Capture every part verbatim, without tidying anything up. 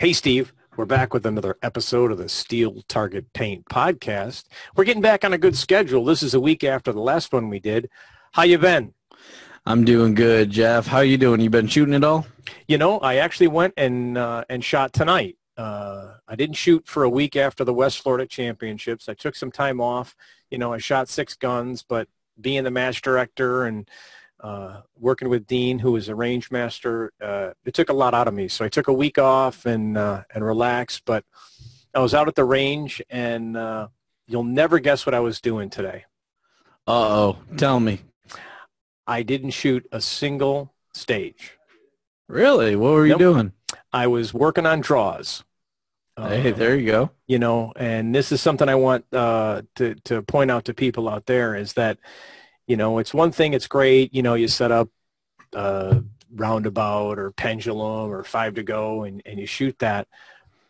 Hey, Steve. We're back with another episode of the Steel Target Paint Podcast. We're getting back on a good schedule. This is a week after the last one we did. How you been? I'm doing good, Jeff. How you doing? You been shooting at all? You know, I actually went and uh, and shot tonight. Uh, I didn't shoot for a week after the West Florida Championships. I took some time off. You know, I shot six guns, but being the match director and Uh, working with Dean, who was a range master, uh, it took a lot out of me. So I took a week off and uh, and relaxed. But I was out at the range, and uh, you'll never guess what I was doing today. Uh-oh. Tell me. I didn't shoot a single stage. Really? What were you Nope. doing? I was working on draws. Hey, there you go. Um, you know, and this is something I want uh, to, to point out to people out there is that, you know, it's one thing, it's great, you know, you set up uh, Roundabout or Pendulum or Five to Go and, and you shoot that,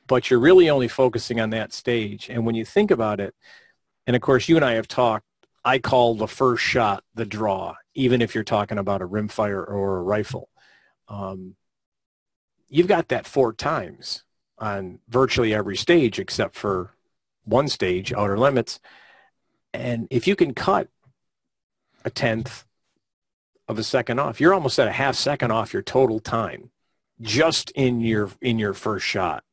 but you're really only focusing on that stage. And when you think about it, and of course you and I have talked, I call the first shot the draw, even if you're talking about a rimfire or a rifle. Um, you've got that four times on virtually every stage except for one stage, Outer Limits. And if you can cut a tenth of a second off, you're almost at a half second off your total time just in your in your first shot.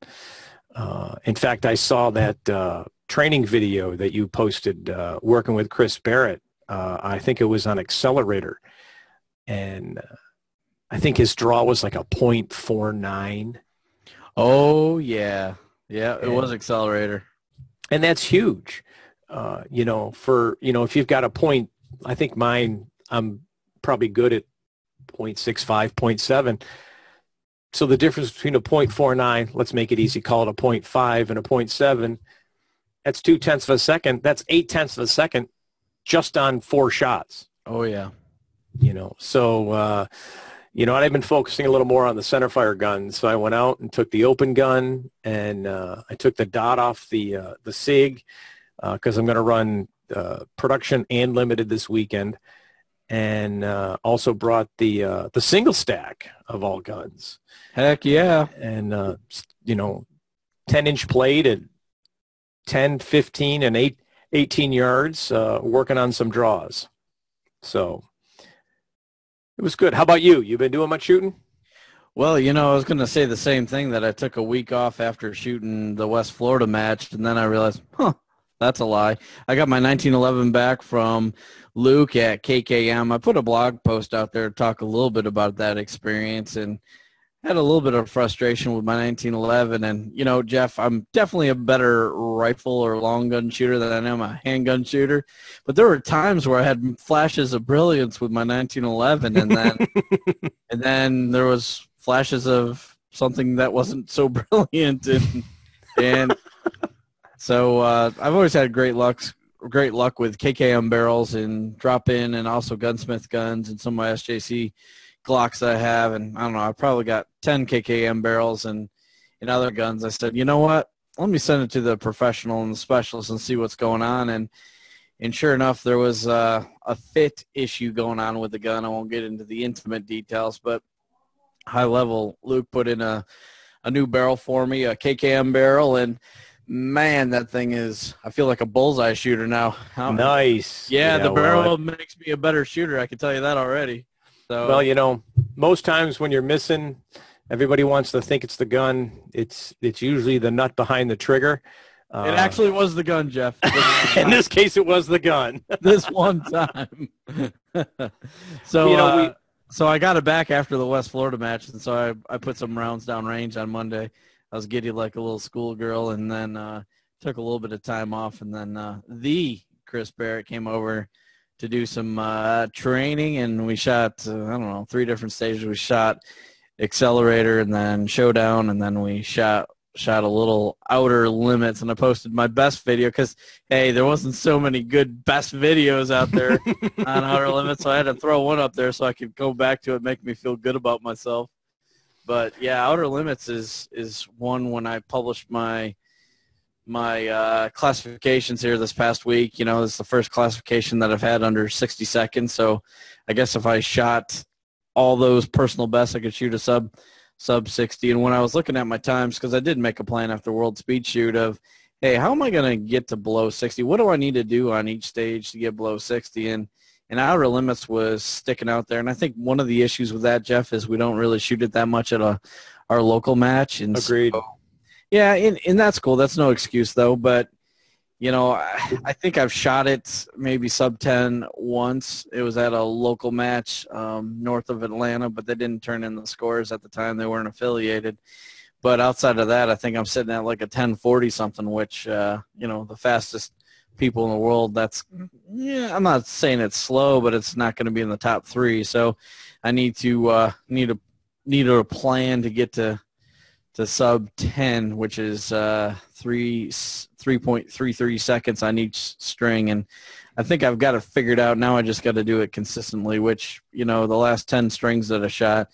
Uh, in fact, I saw that uh, training video that you posted uh, working with Chris Barrett. Uh, I think it was on Accelerator. And uh, I think his draw was like a point four nine. Oh, yeah. Yeah, it and, was Accelerator. And that's huge. Uh, you know, for, you know, if you've got a point, I think mine, I'm probably good at point six five, point seven. So the difference between a point four nine, let's make it easy, call it a point five and a point seven, that's two tenths of a second. That's eight tenths of a second just on four shots. Oh, yeah. You know, so, uh, you know, I've been focusing a little more on the centerfire gun. So I went out and took the open gun, and uh, I took the dot off the, uh, the Sig because uh, I'm going to run – Uh, production and limited this weekend, and uh, also brought the uh, the single stack of all guns. Heck yeah. And uh, you know, ten inch blade at ten, fifteen and eight, eighteen yards, uh, working on some draws. So it was good. How about you? You been doing much shooting? Well, you know, I was going to say the same thing, that I took a week off after shooting the West Florida match, and then I realized, huh, that's a lie. I got my nineteen eleven back from Luke at K K M. I put a blog post out there to talk a little bit about that experience, and had a little bit of frustration with my nineteen eleven. And, you know, Jeff, I'm definitely a better rifle or long gun shooter than I am a handgun shooter. But there were times where I had flashes of brilliance with my nineteen eleven, and then and then there was flashes of something that wasn't so brilliant. And, and So uh, I've always had great luck, great luck with K K M barrels and drop-in, and also gunsmith guns and some of my S J C Glocks that I have. And I don't know, I probably got ten K K M barrels and, and other guns. I said, you know what, let me send it to the professional and the specialist and see what's going on. And and sure enough, there was uh, a fit issue going on with the gun. I won't get into the intimate details, but high level, Luke put in a, a new barrel for me, a K K M barrel, and man, that thing is, I feel like a bullseye shooter now. I'm, nice. Yeah, yeah, the barrel well, I, makes me a better shooter. I can tell you that already. So, well, you know, most times when you're missing, everybody wants to think it's the gun. It's it's usually the nut behind the trigger. Uh, it actually was the gun, Jeff. In this case, it was the gun. This one time. So, you know, uh, we, so I got it back after the West Florida match, and so I, I put some rounds down range on Monday. I was giddy like a little schoolgirl, and then uh, took a little bit of time off, and then uh, the Chris Barrett came over to do some uh, training, and we shot, uh, I don't know, three different stages. We shot Accelerator, and then Showdown, and then we shot shot a little Outer Limits, and I posted my best video because, hey, there wasn't so many good best videos out there on Outer Limits, so I had to throw one up there so I could go back to it, make me feel good about myself. But yeah, Outer Limits is is one. When I published my my uh, classifications here this past week, you know, it's the first classification that I've had under sixty seconds. So I guess if I shot all those personal bests, I could shoot a sub sub sixty. And when I was looking at my times, because I did make a plan after World Speed Shoot of, hey, how am I going to get to below sixty? What do I need to do on each stage to get below sixty? And and Outer Limits was sticking out there. And I think one of the issues with that, Jeff, is we don't really shoot it that much at a our local match. And agreed. So, yeah, and, and that's cool. That's no excuse, though. But, you know, I, I think I've shot it maybe sub ten once. It was at a local match um, north of Atlanta, but they didn't turn in the scores at the time. They weren't affiliated. But outside of that, I think I'm sitting at like a ten forty something, which, uh, you know, the fastest people in the world, that's, yeah, I'm not saying it's slow, but it's not going to be in the top three. So I need to, uh, need a, need a plan to get to, to sub ten, which is, uh, three, three point three three seconds on each string. And I think I've got it figured out. Now I just got to do it consistently, which, you know, the last ten strings that I shot,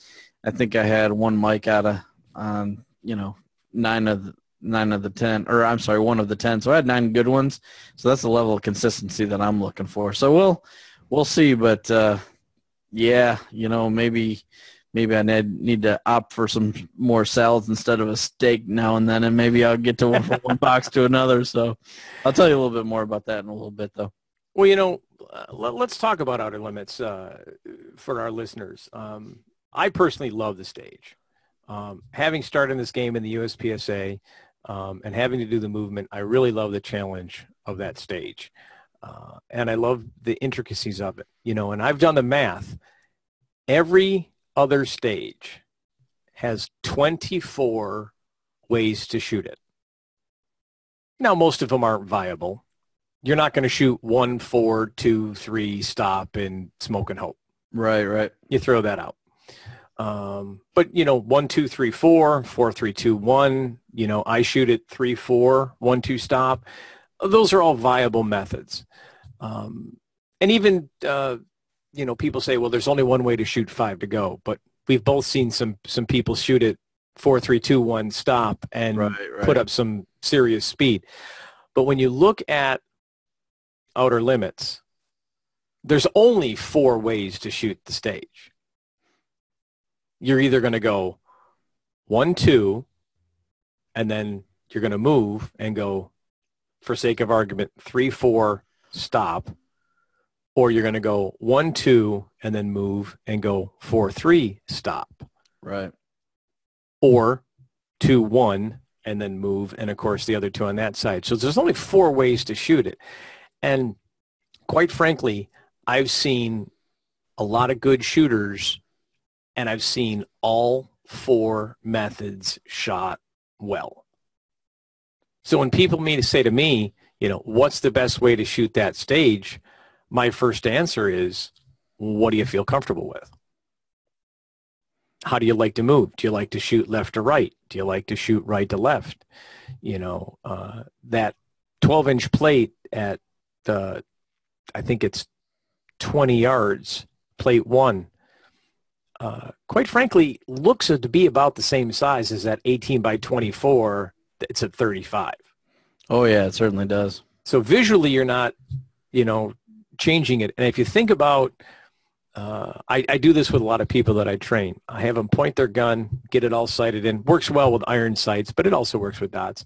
I think I had one mic out of, um, you know, nine of the, nine of the ten, or I'm sorry, one of the ten. So I had nine good ones. So that's the level of consistency that I'm looking for. So we'll we'll see. But uh, yeah, you know, maybe maybe I need need to opt for some more salads instead of a steak now and then, and maybe I'll get to one from one box to another. So I'll tell you a little bit more about that in a little bit, though. Well, you know, uh, let's talk about Outer Limits uh, for our listeners. Um, I personally love the stage. Um, having started this game in the U S P S A. Um, and having to do the movement, I really love the challenge of that stage. Uh, and I love the intricacies of it, you know, and I've done the math. Every other stage has twenty-four ways to shoot it. Now, most of them aren't viable. You're not going to shoot one, four, two, three, stop, and Smoke and Hope. Right, right. You throw that out. Um, but you know, one, two, three, four, four, three, two, one, you know, I shoot at three, four, one, two, stop. Those are all viable methods. Um, and even, uh, you know, people say, well, there's only one way to shoot Five to Go, but we've both seen some, some people shoot at four, three, two, one, stop and right, right. put up some serious speed. But when you look at Outer Limits, there's only four ways to shoot the stage. You're either going to go one, two, and then you're going to move and go, for sake of argument, three, four, stop, or you're going to go one, two, and then move and go four, three, stop. Right. Or two, one, and then move, and, of course, the other two on that side. So there's only four ways to shoot it. And quite frankly, I've seen a lot of good shooters. And I've seen all four methods shot well. So when people mean to say to me, you know, what's the best way to shoot that stage? My first answer is, what do you feel comfortable with? How do you like to move? Do you like to shoot left to right? Do you like to shoot right to left? You know, uh, that twelve inch plate at the, I think it's twenty yards, plate one. Uh, quite frankly, looks to be about the same size as that eighteen by twenty-four. It's at thirty-five. Oh, yeah, it certainly does. So visually, you're not, you know, changing it. And if you think about, uh, I, I do this with a lot of people that I train. I have them point their gun, get it all sighted in. Works well with iron sights, but it also works with dots.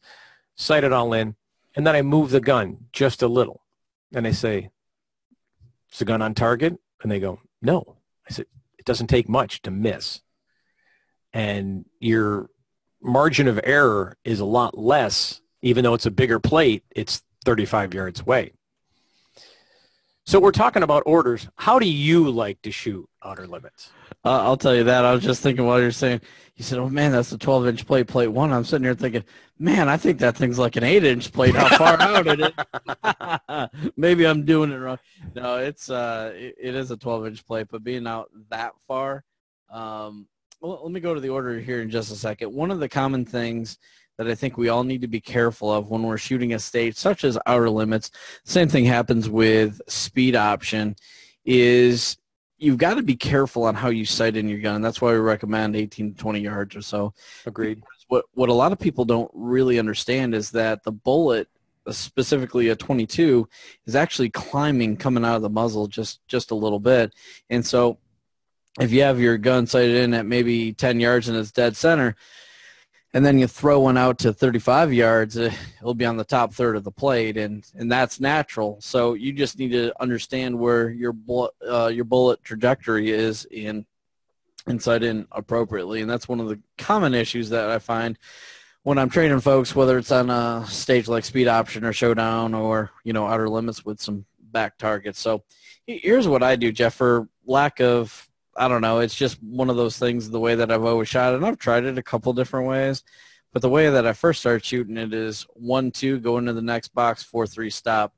Sight it all in, and then I move the gun just a little. And I say, is the gun on target? And they go, no. I said, doesn't take much to miss, and your margin of error is a lot less. Even though it's a bigger plate, it's thirty-five yards away. So we're talking about orders. How do you like to shoot Outer Limits? Uh, I'll tell you that. I was just thinking while you're saying, you said, oh man, that's a twelve inch plate, plate one. I'm sitting here thinking, man, I think that thing's like an eight inch plate. How far out it is. Maybe I'm doing it wrong. No, it's uh, it, it is a twelve inch plate, but being out that far. Um, well, let me go to the order here in just a second. One of the common things that I think we all need to be careful of when we're shooting a stage such as Outer Limits, same thing happens with Speed Option, is you've got to be careful on how you sight in your gun. That's why we recommend eighteen to twenty yards or so. Agreed. What, what a lot of people don't really understand is that the bullet, specifically a twenty-two, is actually climbing, coming out of the muzzle just, just a little bit. And so if you have your gun sighted in at maybe ten yards and it's dead center, and then you throw one out to thirty-five yards, it'll be on the top third of the plate, and, and that's natural. So you just need to understand where your bullet, uh, your bullet trajectory is in and sight in appropriately. And that's one of the common issues that I find when I'm training folks, whether it's on a stage like Speed Option or Showdown or, you know, Outer Limits with some back targets. So here's what I do, Jeff, for lack of, I don't know, it's just one of those things, the way that I've always shot it, and I've tried it a couple different ways, but the way that I first started shooting it is one, two, go into the next box, four, three, stop.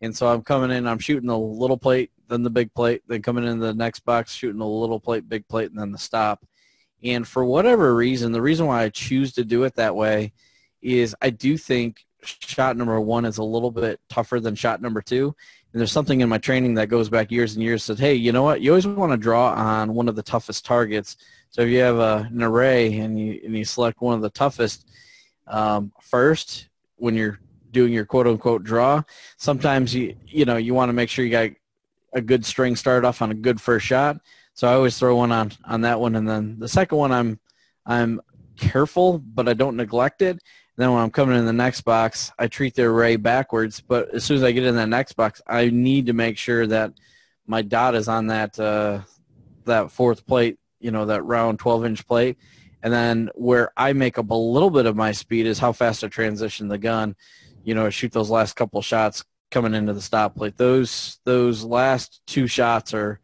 And so I'm coming in, I'm shooting the little plate, then the big plate, then coming into the next box, shooting the little plate, big plate, and then the stop. And for whatever reason, the reason why I choose to do it that way is I do think shot number one is a little bit tougher than shot number two. And there's something in my training that goes back years and years that said, hey, you know what? You always want to draw on one of the toughest targets. So if you have a, an array and you, and you select one of the toughest um, first when you're doing your quote-unquote draw, sometimes you, you, know, you want to make sure you got a good string start off on a good first shot. So I always throw one on, on that one. And then the second one I'm, I'm careful, but I don't neglect it. Then when I'm coming in the next box, I treat the array backwards. But as soon as I get in that next box, I need to make sure that my dot is on that uh, that fourth plate, you know, that round twelve-inch plate. And then where I make up a little bit of my speed is how fast I transition the gun, you know, shoot those last couple shots coming into the stop plate. Those those last two shots are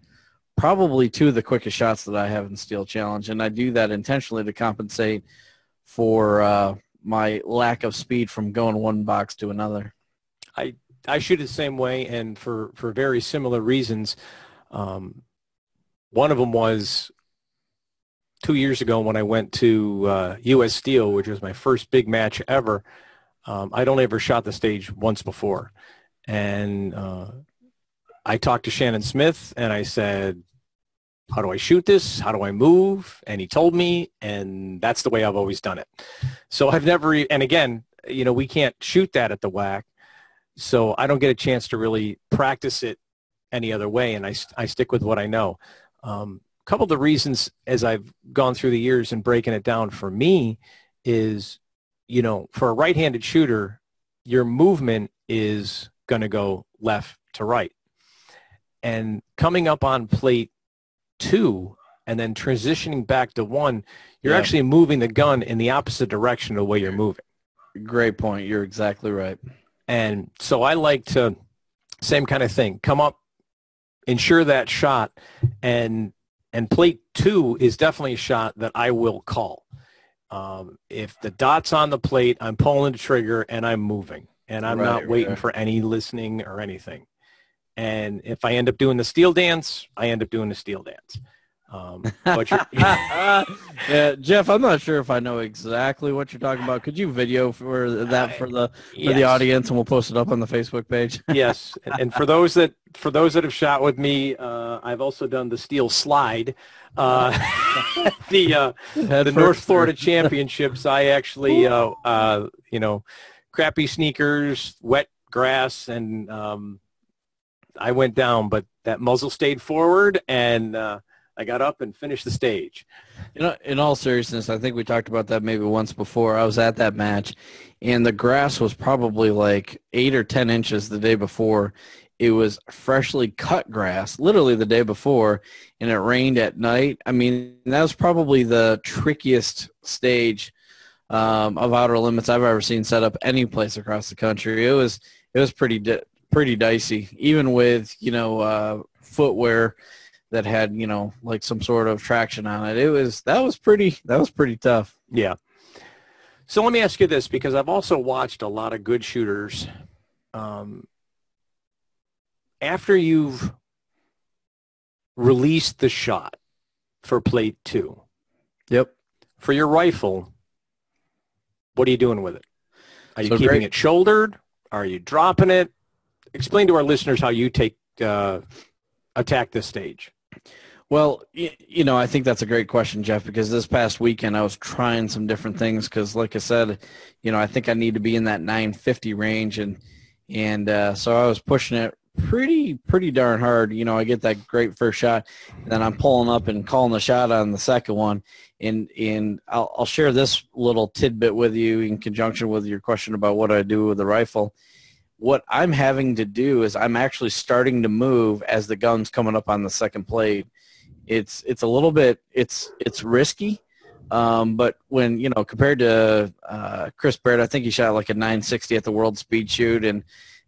probably two of the quickest shots that I have in Steel Challenge, and I do that intentionally to compensate for uh, – my lack of speed from going one box to another. I, I shoot the same way, and for, for very similar reasons. Um, one of them was two years ago when I went to uh, U S Steel, which was my first big match ever. Um, I'd only ever shot the stage once before. And uh, I talked to Shannon Smith, and I said, how do I shoot this? How do I move? And he told me, and that's the way I've always done it. So I've never, and again, you know, we can't shoot that at the whack, so I don't get a chance to really practice it any other way, and I, I stick with what I know. Um, a couple of the reasons as I've gone through the years and breaking it down for me is, you know, for a right-handed shooter, your movement is going to go left to right. And coming up on plate two and then transitioning back to one, you're yeah. actually moving the gun in the opposite direction of the way you're moving. Great point. You're exactly right. And so I like to, same kind of thing, come up, ensure that shot, and and plate two is definitely a shot that I will call. Um, if the dot's on the plate, I'm pulling the trigger and I'm moving, and I'm right, not waiting right. for any listening or anything. And if I end up doing the steel dance, I end up doing the steel dance. Um, but you're, yeah. yeah, Jeff, I'm not sure if I know exactly what you're talking about. Could you video for that for the for yes. the audience, and we'll post it up on the Facebook page? Yes, and, and for those that for those that have shot with me, uh, I've also done the steel slide. Uh, the uh, the North Florida Championships, I actually, uh, uh, you know, crappy sneakers, wet grass, and um, I went down, but that muzzle stayed forward, and uh, I got up and finished the stage. You know, in all seriousness, I think we talked about that maybe once before. I was at that match, and the grass was probably like eight or ten inches the day before. It was freshly cut grass, literally the day before, and it rained at night. I mean, that was probably the trickiest stage um, of Outer Limits I've ever seen set up any place across the country. It was, it was pretty di- pretty dicey, even with, you know, uh, footwear that had, you know, like some sort of traction on it. It was, that was pretty, that was pretty tough. Yeah. So let me ask you this, because I've also watched a lot of good shooters. Um, after you've released the shot for plate two. Yep. For your rifle, what are you doing with it? Are you so keeping great. it shouldered? Are you dropping it? Explain to our listeners how you take uh, attack this stage. Well, you know, I think that's a great question, Jeff, because this past weekend I was trying some different things because, like I said, you know, I think I need to be in that nine fifty range, and and uh, so I was pushing it pretty, pretty darn hard. You know, I get that great first shot, and then I'm pulling up and calling the shot on the second one. And, and I'll, I'll share this little tidbit with you in conjunction with your question about what I do with the rifle. What I'm having to do is I'm actually starting to move as the gun's coming up on the second plate. It's, it's a little bit, it's, it's risky. Um, but when, you know, compared to uh, Chris Baird, I think he shot like a nine sixty at the World Speed Shoot, and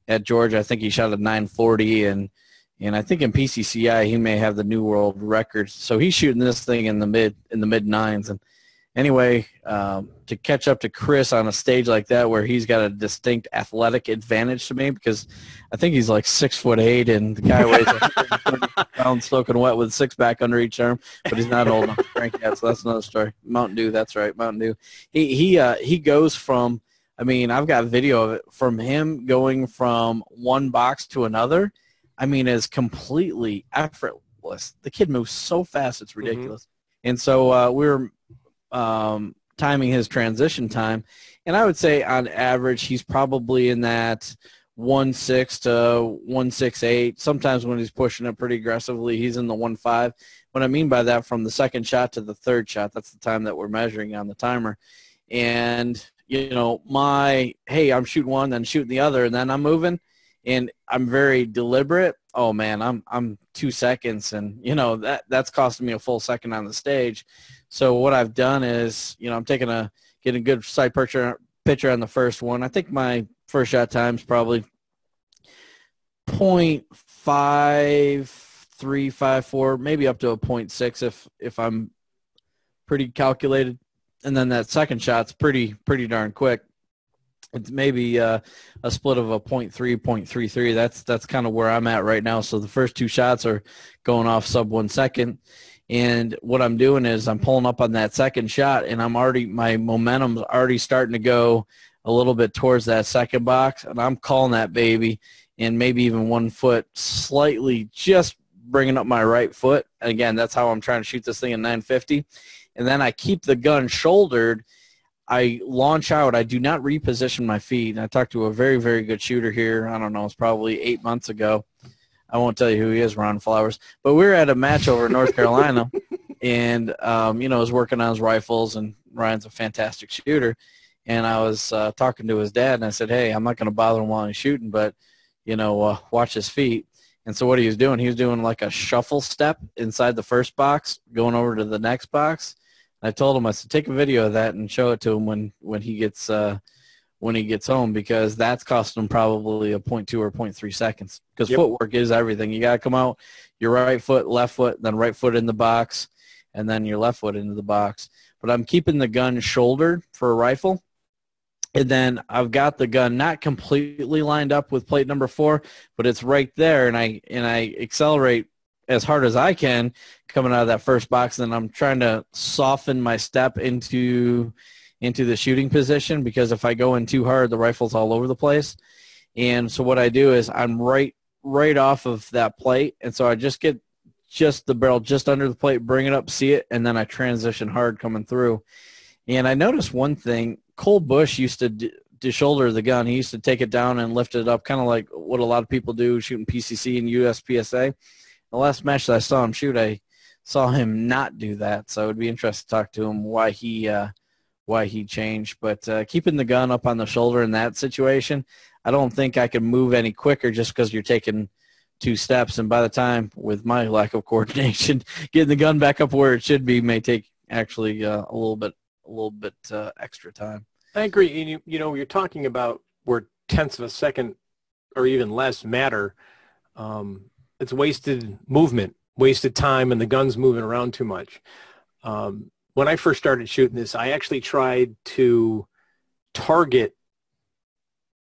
at Georgia, I think he shot a nine forty, and and I think in P C C I he may have the new world record. So he's shooting this thing in the mid in the mid nines. And anyway, um, to catch up to Chris on a stage like that where he's got a distinct athletic advantage to me, because I think he's like six foot eight and the guy weighs one hundred pounds soaking wet with six pack under each arm, but he's not old enough to drink yet, so that's another story. Mountain Dew, that's right, Mountain Dew. He he uh, he goes from, I mean, I've got video of it from him going from one box to another. I mean, it's completely effortless. The kid moves so fast, it's ridiculous. Mm-hmm. And so uh, we were um, timing his transition time, and I would say on average he's probably in that one six to one six eight. Sometimes when he's pushing it pretty aggressively, he's in the one five. What I mean by that, from the second shot to the third shot, that's the time that we're measuring on the timer. And – you know, my, hey, I'm shooting one, then shooting the other, and then I'm moving, and I'm very deliberate. Oh, man, I'm I'm two seconds, and, you know, that that's costing me a full second on the stage. So what I've done is, you know, I'm taking a, getting a good sight picture, picture on the first one. I think my first shot time's probably point five three five four, maybe up to a point six if, if I'm pretty calculated. And then that second shot's pretty pretty darn quick. It's maybe uh, a split of a point three, point three three. That's that's kind of where I'm at right now. So the first two shots are going off sub one second. And what I'm doing is I'm pulling up on that second shot, and I'm already, my momentum's already starting to go a little bit towards that second box. And I'm calling that baby, and maybe even one foot slightly, just bringing up my right foot. And again, that's how I'm trying to shoot this thing at nine fifty. And then I keep the gun shouldered. I launch out. I do not reposition my feet. And I talked to a very, very good shooter here. I don't know. It's probably eight months ago. I won't tell you who he is, Ron Flowers. But we were at a match over in North Carolina. And, um, you know, I was working on his rifles. And Ryan's a fantastic shooter. And I was uh, talking to his dad. And I said, hey, I'm not going to bother him while he's shooting. But, you know, uh, watch his feet. And so what he was doing, he was doing like a shuffle step inside the first box, going over to the next box. I told him, I said, take a video of that and show it to him when, when he gets uh, when he gets home, because that's costing him probably a point two or point three seconds, because yep. footwork is everything. You got to come out your right foot, left foot, then right foot in the box, and then your left foot into the box. But I'm keeping the gun shouldered for a rifle, and then I've got the gun not completely lined up with plate number four, but it's right there, and I and I accelerate as hard as I can coming out of that first box. And then I'm trying to soften my step into, into the shooting position, because if I go in too hard, the rifle's all over the place. And so what I do is I'm right, right off of that plate. And so I just get just the barrel, just under the plate, bring it up, see it. And then I transition hard coming through. And I noticed one thing, Cole Bush used to d- to shoulder the gun. He used to take it down and lift it up, kind of like what a lot of people do shooting P C C and U S P S A. The last match that I saw him shoot, I saw him not do that. So it would be interesting to talk to him why he uh, why he changed. But uh, keeping the gun up on the shoulder in that situation, I don't think I can move any quicker, just because you're taking two steps. And by the time, with my lack of coordination, getting the gun back up where it should be may take actually uh, a little bit a little bit uh, extra time. I agree. And you, you know, you're talking about where tenths of a second or even less matter. Um, It's wasted movement, wasted time, and the gun's moving around too much. Um, when I first started shooting this, I actually tried to target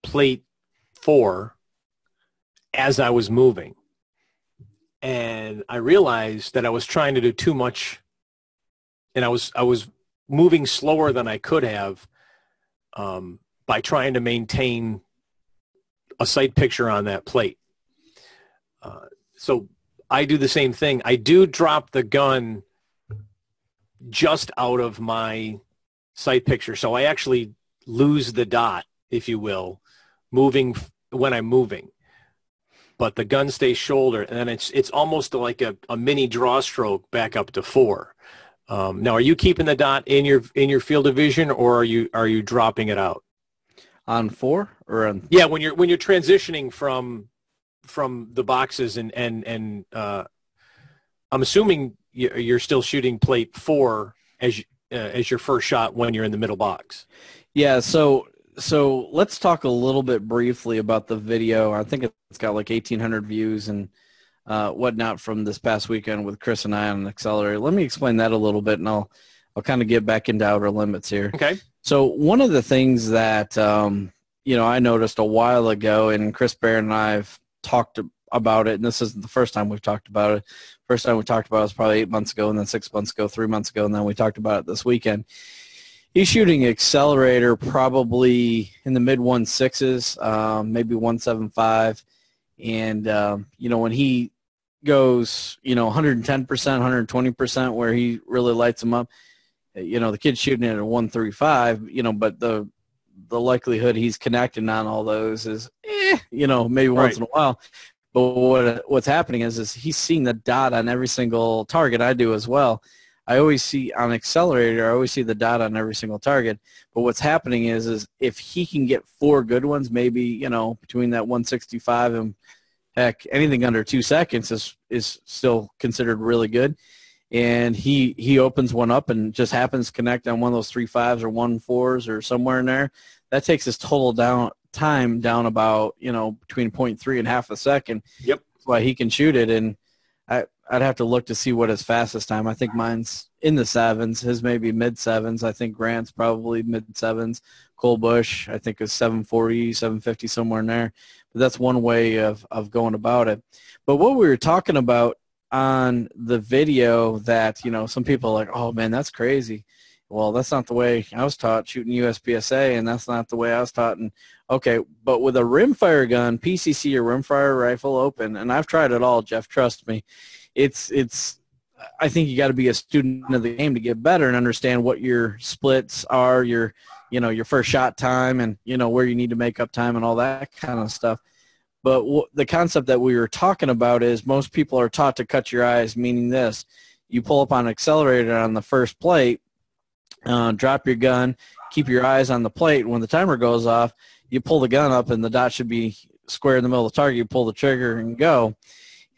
plate four as I was moving. And I realized that I was trying to do too much, and I was I was moving slower than I could have um, by trying to maintain a sight picture on that plate. Uh, So I do the same thing. I do drop the gun just out of my sight picture. So I actually lose the dot, if you will, moving when I'm moving. but the gun stays shoulder, and then it's it's almost like a, a mini draw stroke back up to four. Um, now, are you keeping the dot in your in your field of vision, or are you are you dropping it out? On four or on yeah, when you're when you're transitioning from from the boxes and and and uh, I'm assuming you're still shooting plate four as you, uh, as your first shot when you're in the middle box. Yeah, so. So let's talk a little bit briefly about the video. I think it's got like eighteen hundred views and uh, whatnot from this past weekend with Chris and I on Accelerator. Let me explain that a little bit, and I'll I'll kind of get back into Outer Limits here. Okay. So one of the things that um, you know, I noticed a while ago, and Chris Baird and I have talked about it, and this isn't the first time we've talked about it. First time we talked about it was probably eight months ago, and then six months ago, three months ago, and then we talked about it this weekend. He's shooting Accelerator probably in the mid one sixes, um, maybe one seventy-five. And, um, you know, when he goes, you know, one ten percent, one twenty percent where he really lights him up, you know, the kid's shooting it at one thirty-five, you know, but the the likelihood he's connecting on all those is, eh, you know, maybe once right. in a while. But what what's happening is, is he's seeing the dot on every single target. I do as well. I always see on Accelerator, I always see the dot on every single target. But what's happening is, is if he can get four good ones, maybe, you know, between that one sixty-five and heck, anything under two seconds is, is still considered really good. And he, he opens one up and just happens to connect on one of those three fives or one fours or somewhere in there. That takes his total down time down about, you know, between point three and half a second. Yep. That's why he can shoot it. And I, I'd have to look to see what his fastest time. I think mine's in the sevens. His maybe mid sevens. I think Grant's probably mid sevens. Cole Bush, I think, is seven forty, seven fifty, somewhere in there. But that's one way of, of going about it. But what we were talking about on the video that, you know, some people are like, oh, man, that's crazy. Well, that's not the way I was taught shooting U S P S A, and that's not the way I was taught. And okay, but with a rimfire gun, P C C or rimfire rifle open, and I've tried it all, Jeff, trust me. It's it's. I think you got to be a student of the game to get better and understand what your splits are, your you know your first shot time, and you know where you need to make up time and all that kind of stuff. But w the concept that we were talking about is most people are taught to cut your eyes, meaning this: you pull up on Accelerator on the first plate, uh, drop your gun, keep your eyes on the plate. When the timer goes off, you pull the gun up, and the dot should be square in the middle of the target. You pull the trigger and go.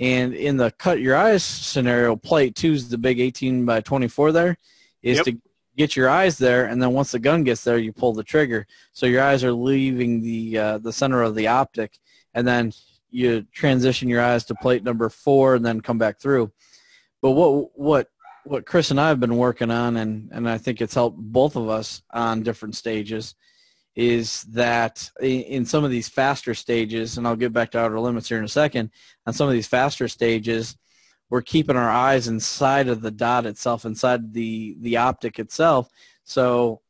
And in the cut your eyes scenario, plate two is the big eighteen by twenty-four there, is yep. to get your eyes there, and then once the gun gets there, you pull the trigger. So your eyes are leaving the, uh, the center of the optic, and then you transition your eyes to plate number four and then come back through. But what, what, what Chris and I have been working on, and, and I think it's helped both of us on different stages, is that in some of these faster stages, and I'll get back to Outer Limits here in a second, on some of these faster stages, we're keeping our eyes inside of the dot itself, inside the, the optic itself. So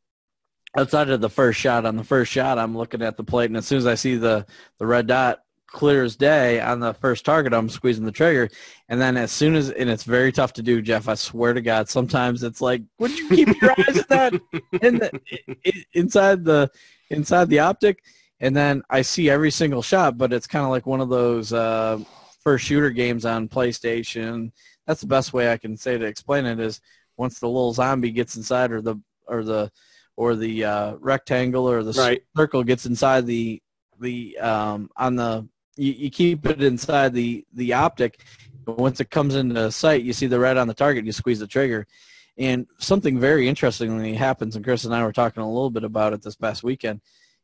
outside of the first shot, on the first shot, I'm looking at the plate, and as soon as I see the, the red dot clear as day on the first target, I'm squeezing the trigger. And then as soon as, and it's very tough to do, Jeff, I swear to God, sometimes it's like, would you keep your eyes at that in the, in, inside the inside the optic? And then I see every single shot, but it's kind of like one of those uh, first shooter games on PlayStation. That's the best way I can say to explain it is once the little zombie gets inside or the or the or the uh, rectangle or the right. circle gets inside the the um, on the You, you keep it inside the, the optic. Once it comes into sight, you see the red on the target, you squeeze the trigger. And something very interestingly happens, and Chris and I were talking a little bit about it this past weekend.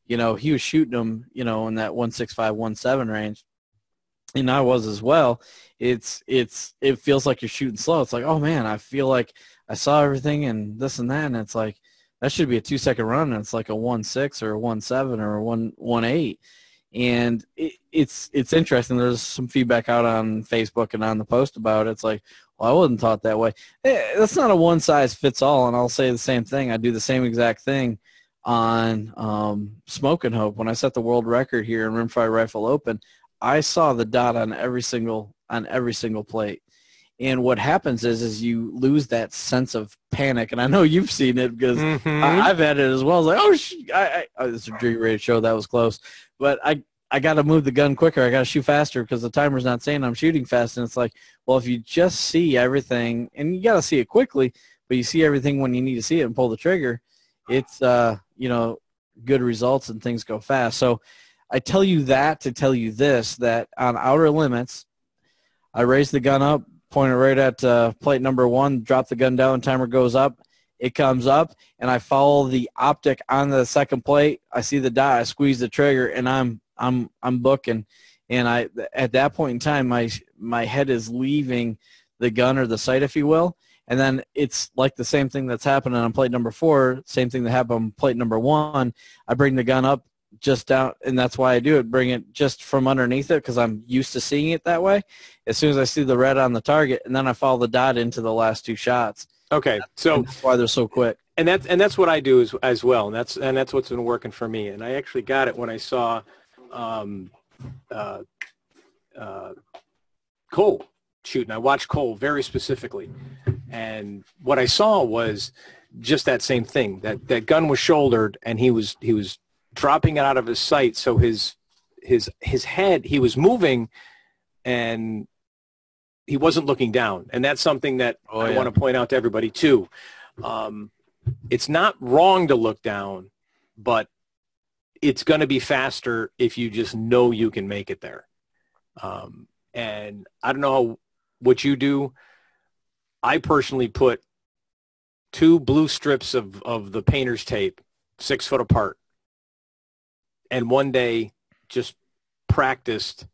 You know, he was shooting them, you know, in that one sixty-five, one seventy range, and I was as well. It's, it's, it feels like you're shooting slow. It's like, oh, man, I feel like I saw everything and this and that, and it's like that should be a two-second run, and it's like a one six or a one seven or a one eight. And it, it's it's interesting. There's some feedback out on Facebook and on the post about it. It's like, well, I wasn't taught that way. Hey, that's not a one-size-fits-all, and I'll say the same thing. I do the same exact thing on um, Smoke and Hope. When I set the world record here in Rimfire Rifle Open, I saw the dot on every single on every single plate. And what happens is is you lose that sense of panic. And I know you've seen it because mm-hmm. I, I've had it as well. It's like, oh, sh I, I, oh, it's a G-rated show. That was close. But I, I got to move the gun quicker. I got to shoot faster because the timer's not saying I'm shooting fast. And it's like, well, if you just see everything, and you got to see it quickly, but you see everything when you need to see it and pull the trigger, it's, uh, you know, good results and things go fast. So I tell you that to tell you this, that on Outer Limits, I raise the gun up, point it right at uh, plate number one, drop the gun down, timer goes up. It comes up, and I follow the optic on the second plate. I see the dot, I squeeze the trigger, and I'm I'm I'm booking. And I at that point in time, my my head is leaving the gun or the sight, if you will. And then it's like the same thing that's happening on plate number four, same thing that happened on plate number one. I bring the gun up just down, and that's why I do it. Bring it just from underneath it because I'm used to seeing it that way. As soon as I see the red on the target, and then I follow the dot into the last two shots. Okay, so that's why they're so quick, and that's and that's what I do as as well, and that's and that's what's been working for me. And I actually got it when I saw um, uh, uh, Cole shooting. I watched Cole very specifically, and what I saw was just that same thing. That that gun was shouldered, and he was he was dropping it out of his sight. So his his his head, he was moving, and he wasn't looking down, and that's something that oh, I yeah. want to point out to everybody too. Um, it's not wrong to look down, but it's going to be faster if you just know you can make it there. Um, and I don't know how, what you do. I personally put two blue strips of, of the painter's tape six foot apart, and one day just practiced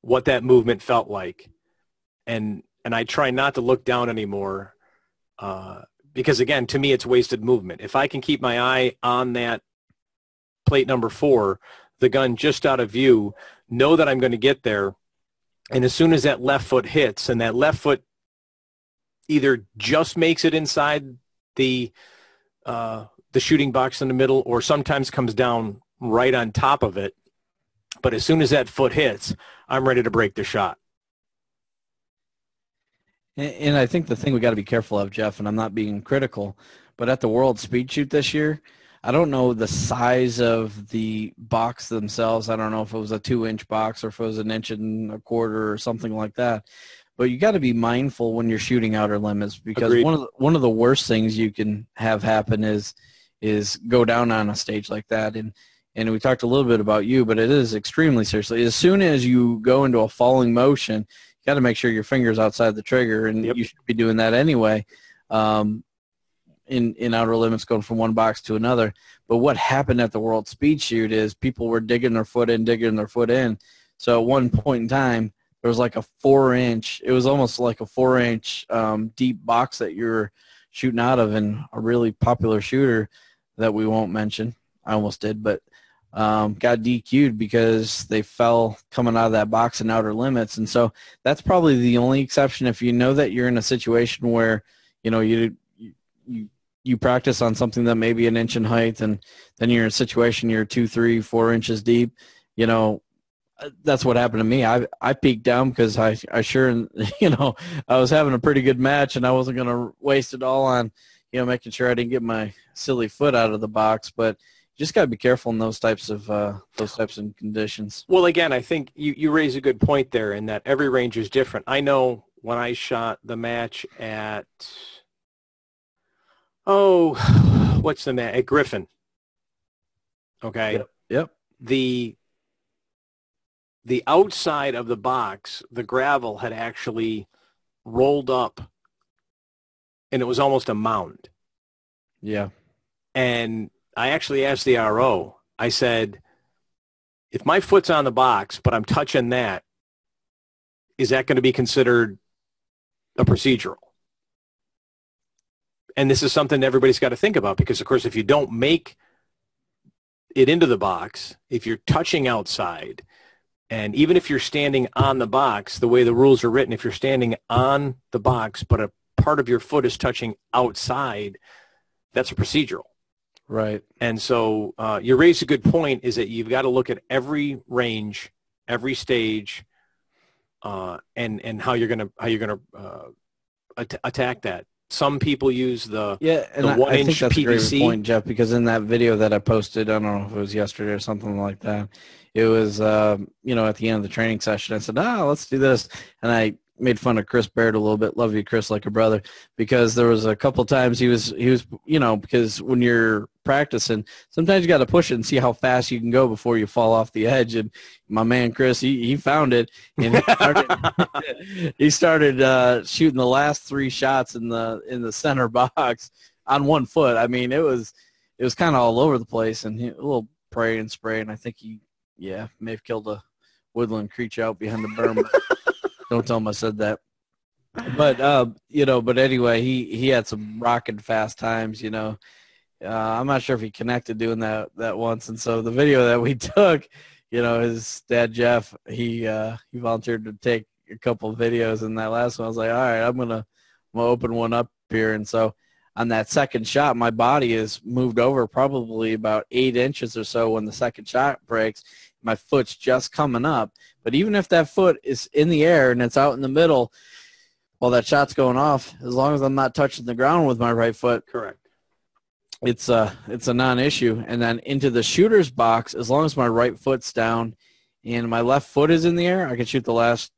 what that movement felt like. And and I try not to look down anymore uh, because, again, to me, it's wasted movement. If I can keep my eye on that plate number four, the gun just out of view, know that I'm going to get there, and as soon as that left foot hits and that left foot either just makes it inside the, uh, the shooting box in the middle or sometimes comes down right on top of it, but as soon as that foot hits, I'm ready to break the shot. And I think the thing we got to be careful of, Jeff, and I'm not being critical, but at the World Speed Shoot this year, I don't know the size of the box themselves. I don't know if it was a two-inch box or if it was an inch and a quarter or something like that. But you got to be mindful when you're shooting Outer Limits because Agreed. one of the, one of the worst things you can have happen is is go down on a stage like that. And and we talked a little bit about you, but it is extremely seriously. As soon as you go into a falling motion, got to make sure your finger's outside the trigger, and yep. you should be doing that anyway um, in, in Outer Limits going from one box to another. But what happened at the World Speed Shoot is people were digging their foot in, digging their foot in. So at one point in time, there was like a four-inch – it was almost like a four-inch um, deep box that you were shooting out of, and a really popular shooter that we won't mention. I almost did, but um, got D Q'd because they fell coming out of that box in Outer Limits. And so that's probably the only exception. If you know that you're in a situation where, you know, you, you, you practice on something that may be an inch in height, and then you're in a situation you're two, three, four inches deep, you know, that's what happened to me. I, I peeked down because I, I sure, you know, I was having a pretty good match and I wasn't going to waste it all on, you know, making sure I didn't get my silly foot out of the box. But just got to be careful in those types of uh, those types of conditions. Well, again, I think you, you raise a good point there in that every range is different. I know when I shot the match at, oh, what's the match? At Griffin. Okay. Yep. yep. The, the outside of the box, the gravel had actually rolled up, and it was almost a mound. Yeah. And I actually asked the R O, I said, if my foot's on the box, but I'm touching that, is that going to be considered a procedural? And this is something everybody's got to think about because, of course, if you don't make it into the box, if you're touching outside, and even if you're standing on the box, the way the rules are written, if you're standing on the box, but a part of your foot is touching outside, that's a procedural. Right. And so uh, you raise a good point is that you've got to look at every range, every stage, uh, and, and how you're going to, how you're going to uh, at attack that. Some people use the yeah, and the one I, I inch think that's P V C. A great point, Jeff, because in that video that I posted, I don't know if it was yesterday or something like that. It was, um, you know, at the end of the training session, I said, ah, let's do this. And I made fun of Chris Baird a little bit. Love you, Chris, like a brother, because there was a couple times he was, he was, you know, because when you're practicing, sometimes you got to push it and see how fast you can go before you fall off the edge. And my man, Chris, he, he found it. And he started, he started uh, shooting the last three shots in the, in the center box on one foot. I mean, it was, it was kind of all over the place, and he, a little pray and spray. And I think he, yeah, may have killed a woodland creature out behind the berm. Don't tell him I said that. But, uh, you know, but anyway, he, he had some rocking fast times, you know. Uh, I'm not sure if he connected doing that, that once. And so the video that we took, you know, his dad, Jeff, he uh, he volunteered to take a couple of videos. And that last one, I was like, all right, I'm going to open one up here. And so on that second shot, my body is moved over probably about eight inches or so when the second shot breaks. My foot's just coming up. But even if that foot is in the air and it's out in the middle while that shot's going off, as long as I'm not touching the ground with my right foot, correct, it's a, it's a non-issue. And then into the shooter's box, as long as my right foot's down and my left foot is in the air, I can shoot the last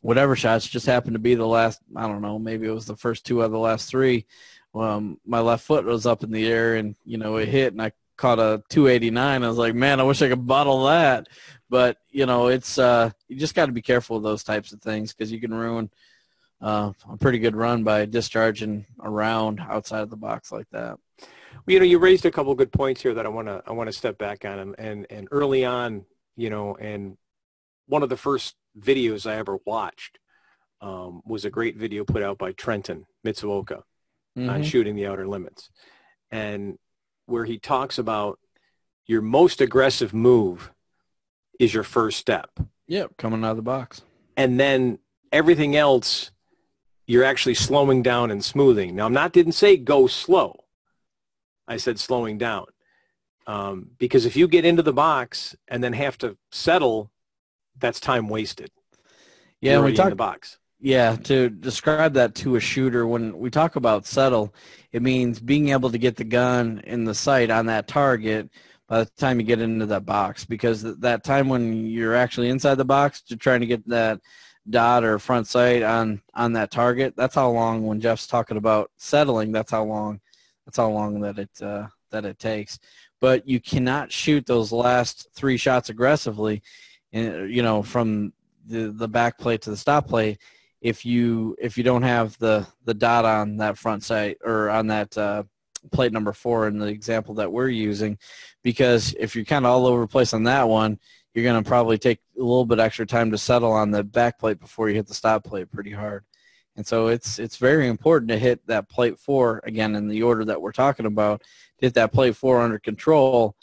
whatever shots. Just happened to be the last, I don't know, maybe it was the first two out of the last three. Um, my left foot was up in the air and, you know, it hit, and I caught a two eighty-nine. I was like, man, I wish I could bottle that. But, you know, it's uh, you just got to be careful of those types of things, because you can ruin uh, a pretty good run by discharging around outside of the box like that. Well, you know, you raised a couple of good points here that I want to I want to step back on. And, and and early on, you know, and one of the first videos I ever watched um, was a great video put out by Trenton Mitsuoka mm-hmm. on shooting the Outer Limits. And where he talks about your most aggressive move is your first step. Yeah, coming out of the box. And then everything else, you're actually slowing down and smoothing. Now, I'm not, didn't say go slow. I said slowing down. Um, because if you get into the box and then have to settle, that's time wasted. Yeah, we talk in the box. Yeah, to describe that to a shooter, when we talk about settle, it means being able to get the gun in the sight on that target by the time you get into that box, because that time when you're actually inside the box to trying to get that dot or front sight on, on that target, that's how long, when Jeff's talking about settling, that's how long, that's how long that it, uh, that it takes. But you cannot shoot those last three shots aggressively, you know, from the, the back plate to the stop plate, if you if you don't have the, the dot on that front sight or on that uh, plate number four in the example that we're using, because if you're kind of all over the place on that one, you're going to probably take a little bit extra time to settle on the back plate before you hit the stop plate pretty hard. And so it's it's very important to hit that plate four, again, in the order that we're talking about, hit that plate four under control,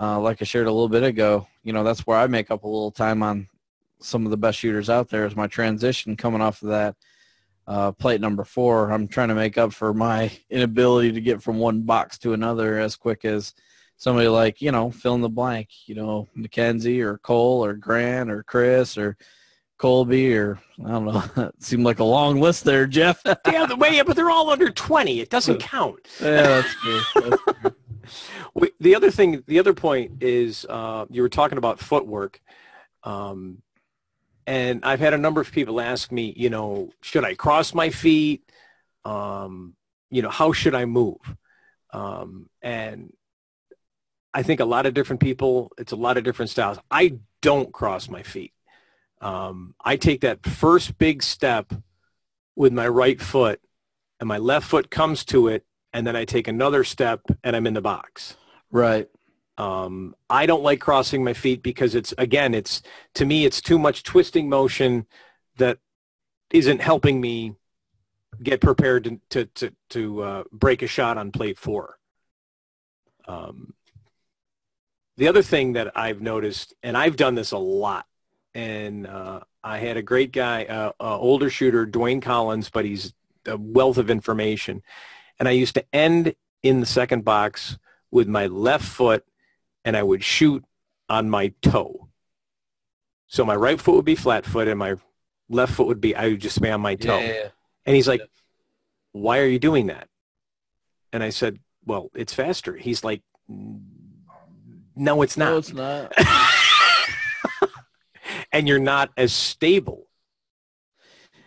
uh, like I shared a little bit ago. You know, that's where I make up a little time on some of the best shooters out there is my transition coming off of that uh, plate number four. I'm trying to make up for my inability to get from one box to another as quick as somebody like, you know, fill in the blank, you know, McKenzie or Cole or Grant or Chris or Colby or, I don't know, it seemed like a long list there, Jeff. Yeah, the way, but they're all under twenty. It doesn't count. Yeah, that's true. That's true. We, the other thing, the other point is uh, you were talking about footwork. Um, And I've had a number of people ask me, you know, should I cross my feet? Um, you know, how should I move? Um, and I think a lot of different people, it's a lot of different styles. I don't cross my feet. Um, I take that first big step with my right foot, and my left foot comes to it, and then I take another step, and I'm in the box. Right. Um, I don't like crossing my feet because it's, again, it's, to me, it's too much twisting motion that isn't helping me get prepared to, to, to, to uh, break a shot on plate four. Um, the other thing that I've noticed, and I've done this a lot, and uh, I had a great guy, uh, uh, older shooter, Dwayne Collins, but he's a wealth of information. And I used to end in the second box with my left foot, and I would shoot on my toe. So my right foot would be flat foot, and my left foot would be, I would just be on my toe. Yeah, yeah, yeah. And he's like, why are you doing that? And I said, well, it's faster. He's like, no, it's not. No, it's not. And you're not as stable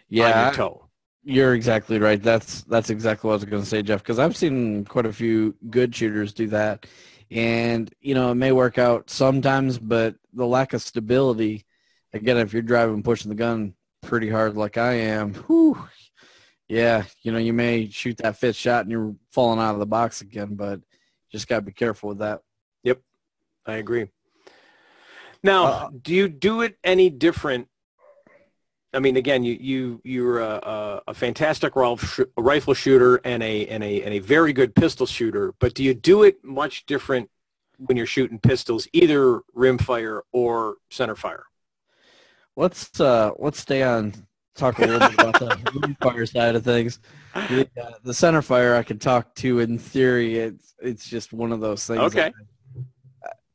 yeah, on your toe. You're exactly right. That's that's exactly what I was going to say, Jeff, because I've seen quite a few good shooters do that. And, you know, it may work out sometimes, but the lack of stability, again, if you're driving, pushing the gun pretty hard like I am, whew, yeah, you know, you may shoot that fifth shot and you're falling out of the box again, but just got to be careful with that. Yep, I agree. Now, uh, do you do it any different? I mean, again, you you you're a, a fantastic rifle shooter and a and a and a very good pistol shooter. But do you do it much different when you're shooting pistols, either rimfire or center fire? Let's uh, let's stay on talk a little bit about the rimfire side of things. The, uh, the center fire I could talk to in theory. It's it's just one of those things. Okay. That,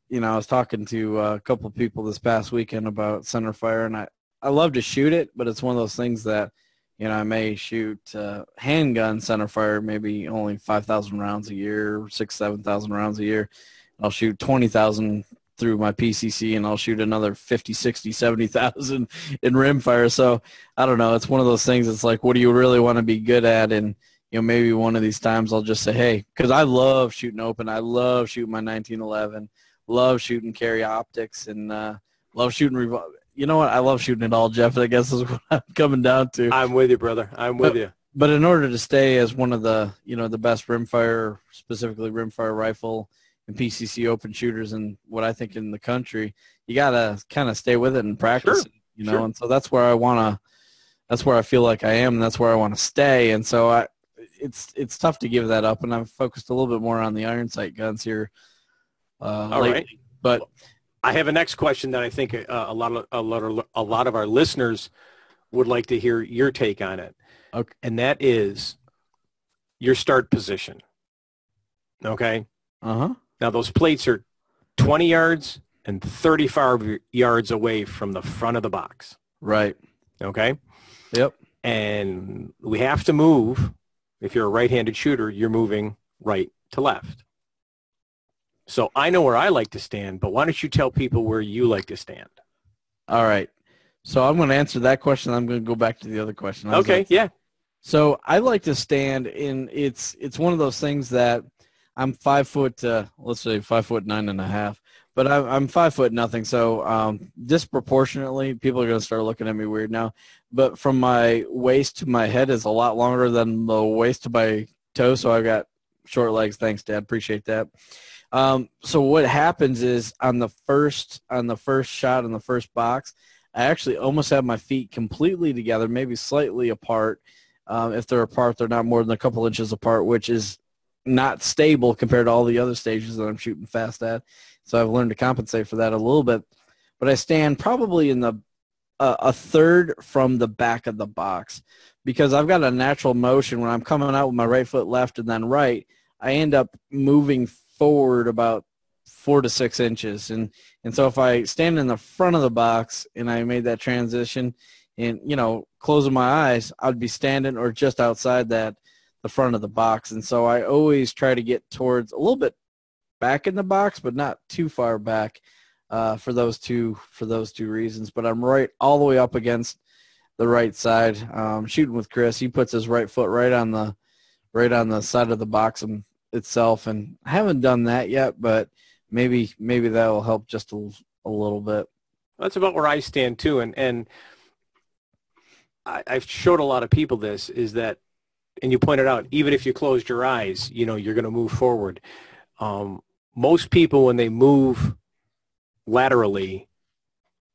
you know, I was talking to a couple of people this past weekend about center fire, and I. I love to shoot it, but it's one of those things that, you know, I may shoot uh, handgun center fire maybe only five thousand rounds a year, six, seven thousand rounds a year. I'll shoot twenty thousand through my P C C, and I'll shoot another fifty, sixty, seventy thousand in rimfire. So I don't know. It's one of those things. It's like, what do you really want to be good at? And, you know, maybe one of these times I'll just say, hey, because I love shooting open. I love shooting my nineteen eleven, love shooting carry optics, and uh, love shooting revolver. You know what? I love shooting it all, Jeff. I guess is what I'm coming down to. I'm with you, brother. I'm with but, you. But in order to stay as one of the, you know, the best rimfire, specifically rimfire rifle and P C C open shooters, and what I think in the country, you gotta kind of stay with it and practice. Sure. It, you know, sure. And so that's where I wanna. That's where I feel like I am, and that's where I want to stay. And so I, it's it's tough to give that up. And I've focused a little bit more on the iron sight guns here. Uh, all lately, right, but. Well, I have a next question that I think uh, a lot of a lot of a lot of our listeners would like to hear your take on it, okay. And that is your start position. Okay. Uh huh. Now those plates are twenty yards and thirty-five yards away from the front of the box. Right. Okay. Yep. And we have to move. If you're a right-handed shooter, you're moving right to left. So I know where I like to stand, but why don't you tell people where you like to stand? All right. So I'm going to answer that question. I'm going to go back to the other question. Okay, like, yeah. So I like to stand in – it's it's one of those things that I'm five foot uh, – let's say five foot nine and a half, but I, I'm five foot nothing. So um, disproportionately, people are going to start looking at me weird now. But from my waist to my head is a lot longer than the waist to my toe, so I've got short legs. Thanks, Dad. Appreciate that. Um, so what happens is on the first on the first shot in the first box, I actually almost have my feet completely together, maybe slightly apart. Um, if they're apart, they're not more than a couple inches apart, which is not stable compared to all the other stages that I'm shooting fast at. So I've learned to compensate for that a little bit. But I stand probably in the uh, a third from the back of the box because I've got a natural motion when I'm coming out with my right foot left and then right. I end up moving forward about four to six inches. And, and so if I stand in the front of the box and I made that transition and, you know, closing my eyes, I'd be standing or just outside that, the front of the box. And so I always try to get towards a little bit back in the box, but not too far back uh, for those two, for those two reasons. But I'm right all the way up against the right side. Um, shooting with Chris, he puts his right foot right on the, right on the side of the box. And itself, and I haven't done that yet, but maybe maybe that will help just a, a little bit. That's about where I stand too, and and I, I've showed a lot of people this is that, and you pointed out, even if you closed your eyes, you know you're going to move forward. Um, most people when they move laterally,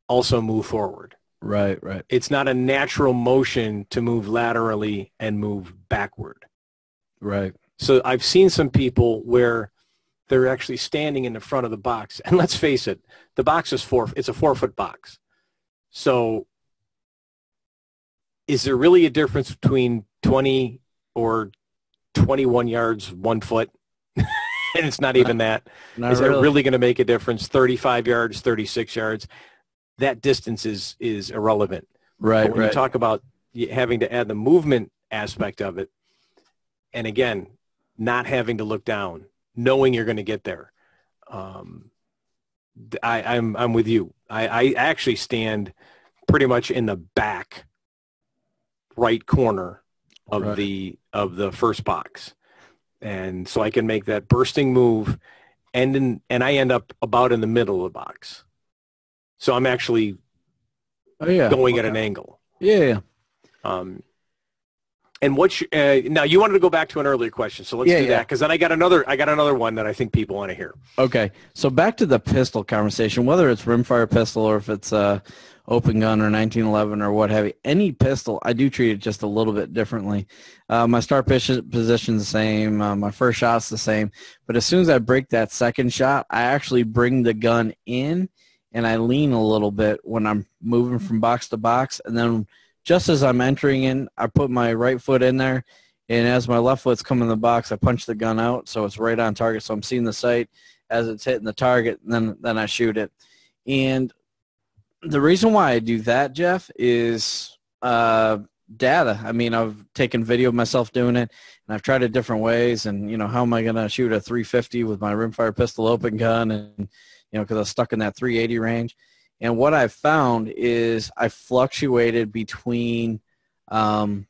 also move forward. Right, right. It's not a natural motion to move laterally and move backward. Right. So I've seen some people where they're actually standing in the front of the box. And let's face it, the box is four, it's a four-foot box. So is there really a difference between twenty or twenty-one yards, one foot? And it's not even that. Not is really. That really going to make a difference? thirty-five yards, thirty-six yards? That distance is, is irrelevant. Right, but when right. you talk about having to add the movement aspect of it, And again, not having to look down, knowing you're going to get there. Um, I, I'm, I'm with you. I, I actually stand pretty much in the back right corner of right. the, of the first box. And so I can make that bursting move, and in, and I end up about in the middle of the box. So I'm actually oh, yeah. going okay. at an angle. Yeah. yeah. Um, and what you, uh, now you wanted to go back to an earlier question, so let's yeah, do yeah. that, because then I got another I got another one that I think people want to hear. Okay, so back to the pistol conversation, whether it's rimfire pistol or if it's uh, open gun or nineteen eleven or what have you, any pistol, I do treat it just a little bit differently. Uh, my start position's the same, uh, my first shot's the same, but as soon as I break that second shot, I actually bring the gun in and I lean a little bit when I'm moving from box to box, and then just as I'm entering in, I put my right foot in there, and as my left foot's coming in the box, I punch the gun out so it's right on target. So I'm seeing the sight as it's hitting the target, and then, then I shoot it. And the reason why I do that, Jeff, is uh, data. I mean, I've taken video of myself doing it, and I've tried it different ways. And, you know, how am I going to shoot a three fifty with my rimfire pistol open gun? And, you know, because I was stuck in that three eighty range. And what I've found is I fluctuated between, um,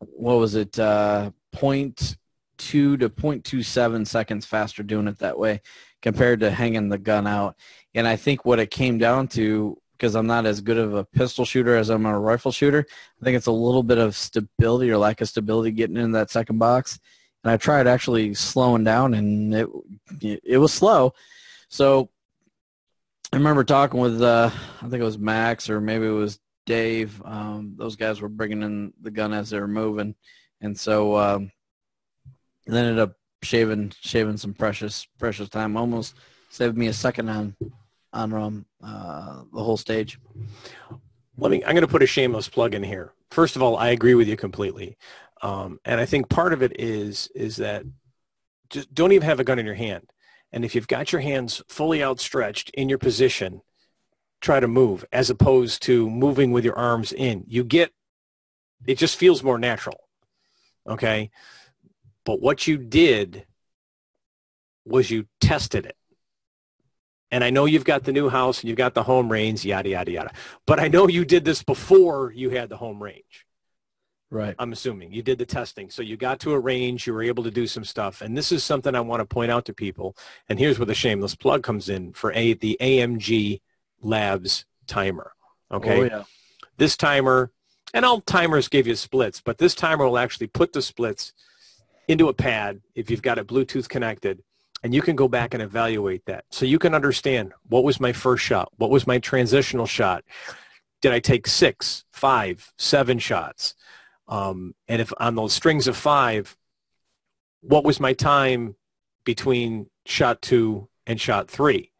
what was it, uh, zero point two to zero point two seven seconds faster doing it that way compared to hanging the gun out. And I think what it came down to, because I'm not as good of a pistol shooter as I'm a rifle shooter, I think it's a little bit of stability or lack of stability getting into that second box. And I tried actually slowing down, and it it was slow. So I remember talking with, uh, I think it was Max or maybe it was Dave. Um, those guys were bringing in the gun as they were moving. And so um, they ended up shaving shaving some precious precious time. Almost saved me a second on, on um, uh, the whole stage. Let me. I'm going to put a shameless plug in here. First of all, I agree with you completely. Um, and I think part of it is is that just don't even have a gun in your hand. And if you've got your hands fully outstretched in your position, try to move as opposed to moving with your arms in. You get, it just feels more natural, okay? But what you did was you tested it. And I know you've got the new house, and you've got the home range, yada, yada, yada. But I know you did this before you had the home range. Right. I'm assuming you did the testing. So you got to a range, you were able to do some stuff. And this is something I want to point out to people. And here's where the shameless plug comes in for a, the A M G Labs timer. Okay. Oh, yeah. This timer, and all timers give you splits, but this timer will actually put the splits into a pad if you've got it Bluetooth connected, and you can go back and evaluate that. So you can understand, what was my first shot? What was my transitional shot? Did I take six, five, seven shots? Um, and if on those strings of five, what was my time between shot two and shot three?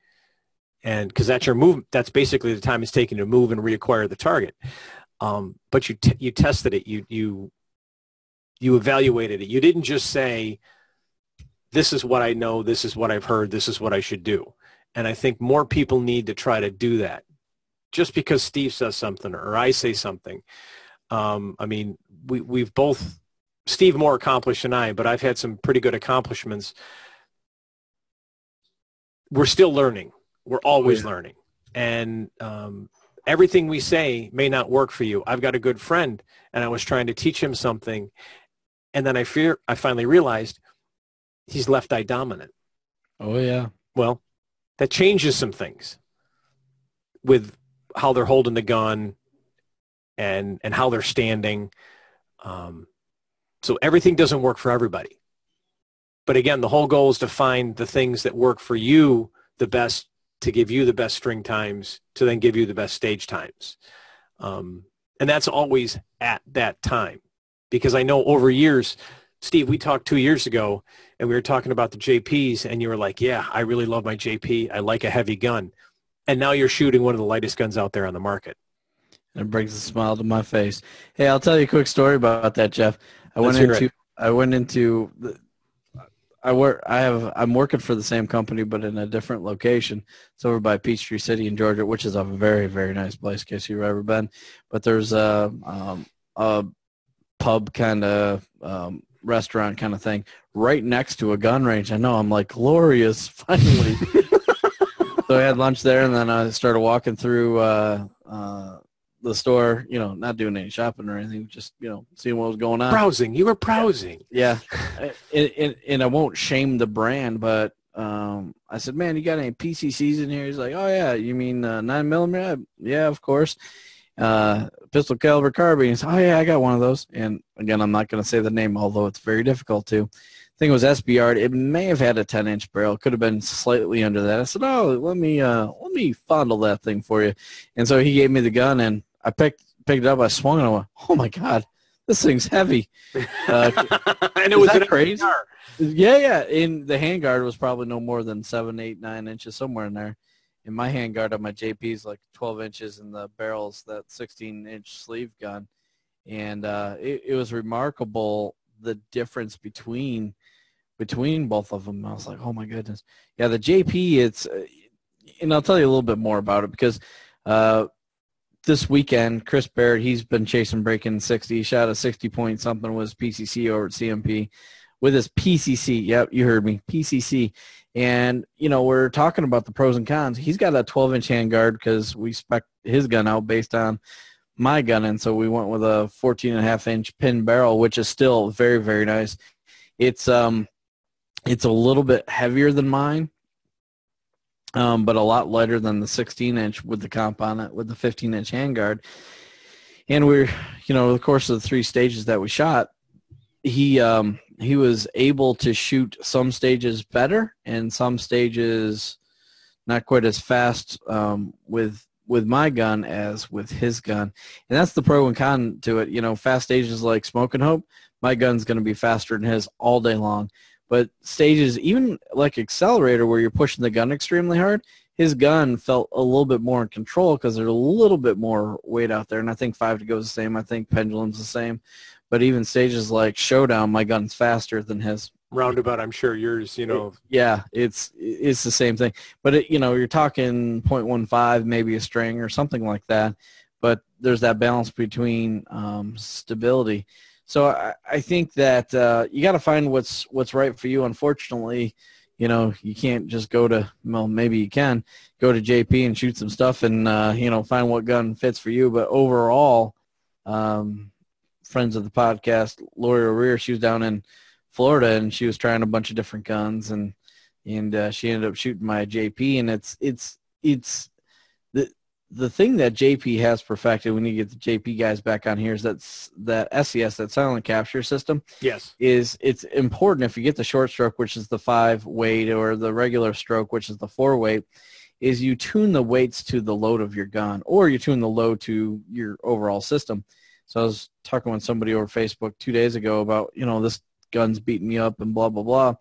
And because that's your move, that's basically the time it's taking to move and reacquire the target. Um, but you, t you tested it, you, you, you evaluated it. You didn't just say, this is what I know, this is what I've heard, this is what I should do. And I think more people need to try to do that. Just because Steve says something or I say something. Um, I mean, we, we've both, Steve more accomplished than I, but I've had some pretty good accomplishments. We're still learning. We're always oh, yeah. learning. And um, everything we say may not work for you. I've got a good friend, and I was trying to teach him something. And then I fear, I finally realized he's left eye dominant. Oh, yeah. Well, that changes some things with how they're holding the gun, and and how they're standing. Um, so everything doesn't work for everybody. But again, the whole goal is to find the things that work for you the best, to give you the best string times, to then give you the best stage times. Um, and that's always at that time. Because I know over years, Steve, we talked two years ago, and we were talking about the J Ps, and you were like, yeah, I really love my J P. I like a heavy gun. And now you're shooting one of the lightest guns out there on the market. It brings a smile to my face. Hey, I'll tell you a quick story about that, Jeff. I That's went into right. I went into the, I work I have I'm working for the same company but in a different location. It's over by Peachtree City in Georgia, which is a very very nice place in case you've ever been. But there's a um, a pub kind of um, restaurant kind of thing right next to a gun range. I know, I'm like, glorious, finally. So I had lunch there, and then I started walking through uh, uh, the store, you know, not doing any shopping or anything, just, you know, seeing what was going on. Browsing. You were browsing. Yeah. I, it, and I won't shame the brand, but um, I said, man, you got any P C Cs in here? He's like, oh, yeah, you mean uh, nine millimeter? Yeah, of course. Uh, pistol caliber carbines. Oh, yeah, I got one of those. And, again, I'm not going to say the name, although it's very difficult to. I think it was S B R. It may have had a ten inch barrel. Could have been slightly under that. I said, "Oh, let me uh, let me fondle that thing for you." And so he gave me the gun, and I picked picked it up. I swung it. I went, "Oh my god, this thing's heavy!" Uh, and it was that crazy. H R. Yeah, yeah. And the handguard was probably no more than seven, eight, nine inches somewhere in there. And my handguard on my J P is like twelve inches, and the barrel's that sixteen inch sleeve gun. And uh, it, it was remarkable the difference between. between both of them. I was like, oh my goodness. Yeah, the J P, it's, and I'll tell you a little bit more about it because uh, this weekend, Chris Baird, he's been chasing breaking sixty. He shot a sixty point something with his P C C over at C M P with his P C C. Yep, you heard me, P C C. And, you know, we're talking about the pros and cons. He's got a twelve inch handguard because we spec his gun out based on my gun. And so we went with a fourteen and a half inch pin barrel, which is still very, very nice. It's, um, It's a little bit heavier than mine, um, but a lot lighter than the sixteen inch with the comp on it, with the fifteen inch handguard. And we're, you know, over the course of the three stages that we shot, he um, he was able to shoot some stages better and some stages not quite as fast um, with with my gun as with his gun. And that's the pro and con to it. You know, fast stages like Smoke and Hope, my gun's going to be faster than his all day long. But stages, even like Accelerator, where you're pushing the gun extremely hard, his gun felt a little bit more in control because there's a little bit more weight out there. And I think Five to Go is the same. I think Pendulum's the same. But even stages like Showdown, my gun's faster than his. Roundabout, I'm sure yours, you know. It, yeah, it's it's the same thing. But, it, you know, you're talking point one five, maybe a string or something like that. But there's that balance between um, stability. So I, I think that uh, you got to find what's what's right for you. Unfortunately, you know, you can't just go to, well, maybe you can go to J P and shoot some stuff and, uh, you know, find what gun fits for you. But overall, um, friends of the podcast, Lori O'Rear, she was down in Florida and she was trying a bunch of different guns and and uh, she ended up shooting my J P. And it's it's it's the the thing that J P has perfected, when you get the J P guys back on here, is that's that S C S, that silent capture system. Yes, is it's important if you get the short stroke, which is the five weight, or the regular stroke, which is the four weight, is you tune the weights to the load of your gun, or you tune the load to your overall system. So I was talking with somebody over Facebook two days ago about, you know, this gun's beating me up and blah, blah, blah.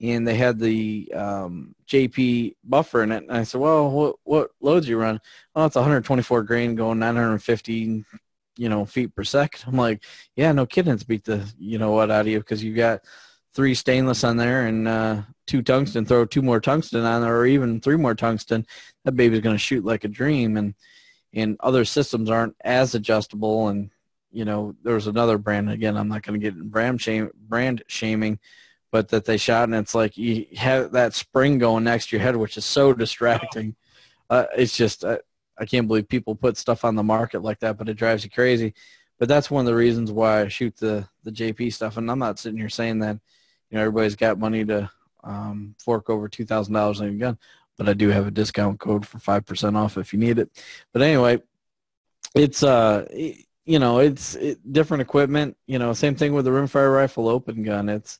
And they had the um, J P buffer in it. And I said, well, what, what loads you run? Oh, it's one hundred twenty-four grain going nine hundred fifty, you know, feet per second. I'm like, yeah, no kidding. It's beat the, you know what, out of you, because you got three stainless on there and uh, two tungsten. Throw two more tungsten on there, or even three more tungsten. That baby's going to shoot like a dream. And, and other systems aren't as adjustable. And, you know, there was another brand. Again, I'm not going to get brand shame, brand shaming. But that they shot, and it's like you have that spring going next to your head, which is so distracting. Uh, it's just I, I can't believe people put stuff on the market like that, but it drives you crazy. But that's one of the reasons why I shoot the the J P stuff. And I'm not sitting here saying that, you know, everybody's got money to um, fork over two thousand dollars on your gun, but I do have a discount code for five percent off if you need it. But anyway, it's uh. It, you know, it's it, different equipment. You know, same thing with the rimfire rifle open gun. It's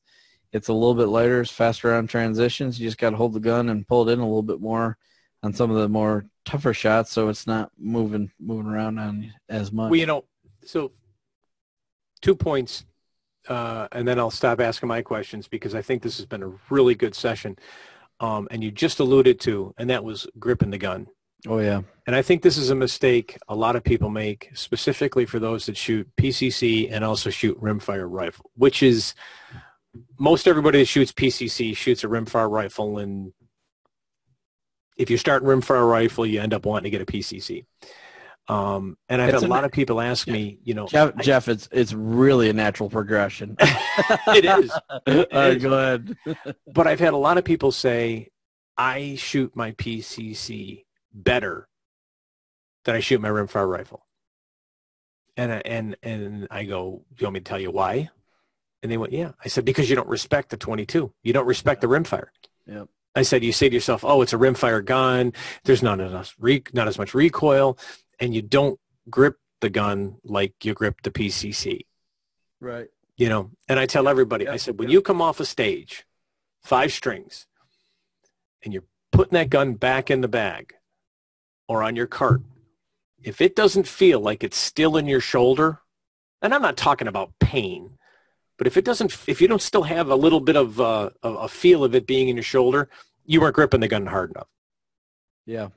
It's a little bit lighter. It's faster on transitions. You just got to hold the gun and pull it in a little bit more on some of the more tougher shots, so it's not moving moving around on as much. Well, you know, so two points, uh, and then I'll stop asking my questions because I think this has been a really good session. Um, and you just alluded to, and that was gripping the gun. Oh, yeah. And I think this is a mistake a lot of people make, specifically for those that shoot P C C and also shoot rimfire rifle, which is – most everybody that shoots P C C shoots a rimfire rifle, and if you start rimfire rifle, you end up wanting to get a P C C. Um, and I've had a lot of people ask Jeff, me, you know, Jeff, I, Jeff, it's, it's really a natural progression. It is. It uh, is. Go ahead. But I've had a lot of people say, I shoot my P C C better than I shoot my rimfire rifle. And, I, and, and I go, do you want me to tell you why? And they went, yeah. I said, because you don't respect the twenty-two. You don't respect the rimfire. Yep. I said, you say to yourself, oh, it's a rimfire gun. There's not enough, re- not as much recoil. And you don't grip the gun like you grip the P C C. Right. You know, and I tell everybody, yeah, I said, when yeah. you come off a stage, five strings, and you're putting that gun back in the bag or on your cart, if it doesn't feel like it's still in your shoulder, and I'm not talking about pain, but if it doesn't, if you don't still have a little bit of uh, a feel of it being in your shoulder, you weren't gripping the gun hard enough. Yeah.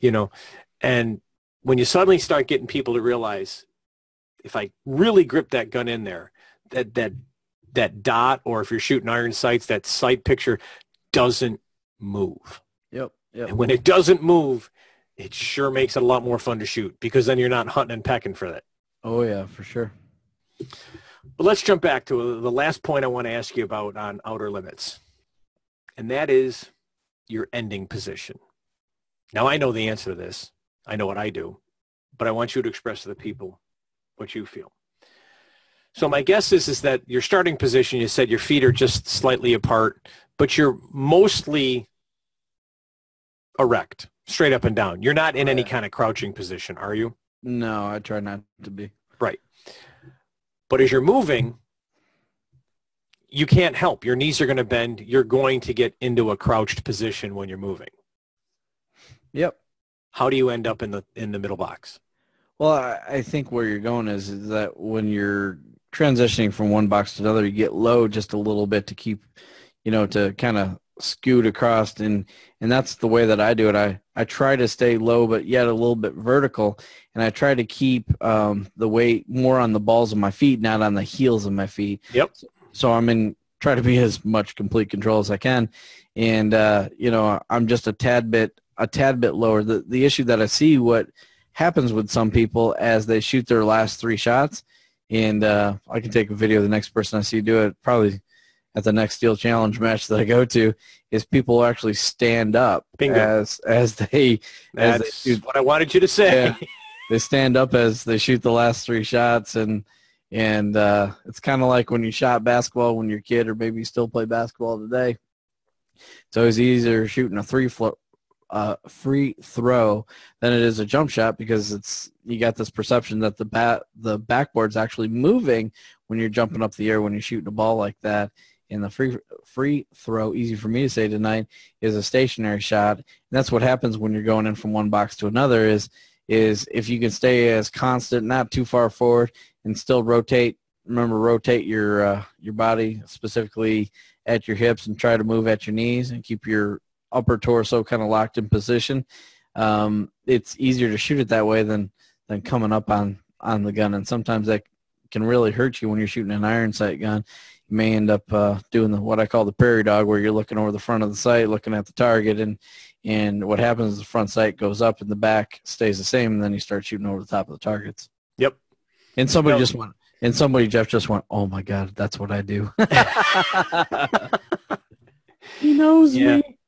You know, and when you suddenly start getting people to realize, if I really grip that gun in there, that that that dot, or if you're shooting iron sights, that sight picture doesn't move. Yep. Yep. And when it doesn't move, it sure makes it a lot more fun to shoot, because then you're not hunting and pecking for that. Oh yeah, for sure. But let's jump back to the last point I want to ask you about on Outer Limits, and that is your ending position. Now, I know the answer to this. I know what I do, but I want you to express to the people what you feel. So my guess is, is that your starting position, you said your feet are just slightly apart, but you're mostly erect, straight up and down. You're not in any kind of crouching position, are you? No, I try not to be. Right. But as you're moving, you can't help. Your knees are going to bend. You're going to get into a crouched position when you're moving. Yep. How do you end up in the in the middle box? Well, I, I think where you're going is, is that when you're transitioning from one box to another, you get low just a little bit to keep, you know, to kind of scoot across. And, and that's the way that I do it. I, I try to stay low, but yet a little bit vertical. And I try to keep um, the weight more on the balls of my feet, not on the heels of my feet. Yep. So, so I'm in, try to be as much complete control as I can. And, uh, you know, I'm just a tad bit, a tad bit lower. The the issue that I see what happens with some people as they shoot their last three shots, and uh, I can take a video of the next person I see do it, probably at the next Steel Challenge match that I go to, is people actually stand up. Bingo. as as they as That's they shoot. What I wanted you to say. Yeah, they stand up as they shoot the last three shots, and and uh, it's kind of like when you shot basketball when you're a kid, or maybe you still play basketball today. It's always easier shooting a three float Uh, free throw than it is a jump shot, because it's you got this perception that the bat the backboard's actually moving when you're jumping up the air when you're shooting a ball like that. And the free free throw, easy for me to say tonight, is a stationary shot. And that's what happens when you're going in from one box to another. Is is if you can stay as constant, not too far forward, and still rotate. Remember, rotate your uh, your body specifically at your hips, and try to move at your knees and keep your upper torso kind of locked in position. Um, it's easier to shoot it that way than than coming up on on the gun, and sometimes that can really hurt you when you're shooting an iron sight gun. You may end up uh, doing the, what I call the prairie dog, where you're looking over the front of the sight, looking at the target, and and what happens is the front sight goes up and the back stays the same, and then you start shooting over the top of the targets. Yep. And somebody no. just went, and somebody Jeff just went, oh my God, that's what I do. He knows yeah. me.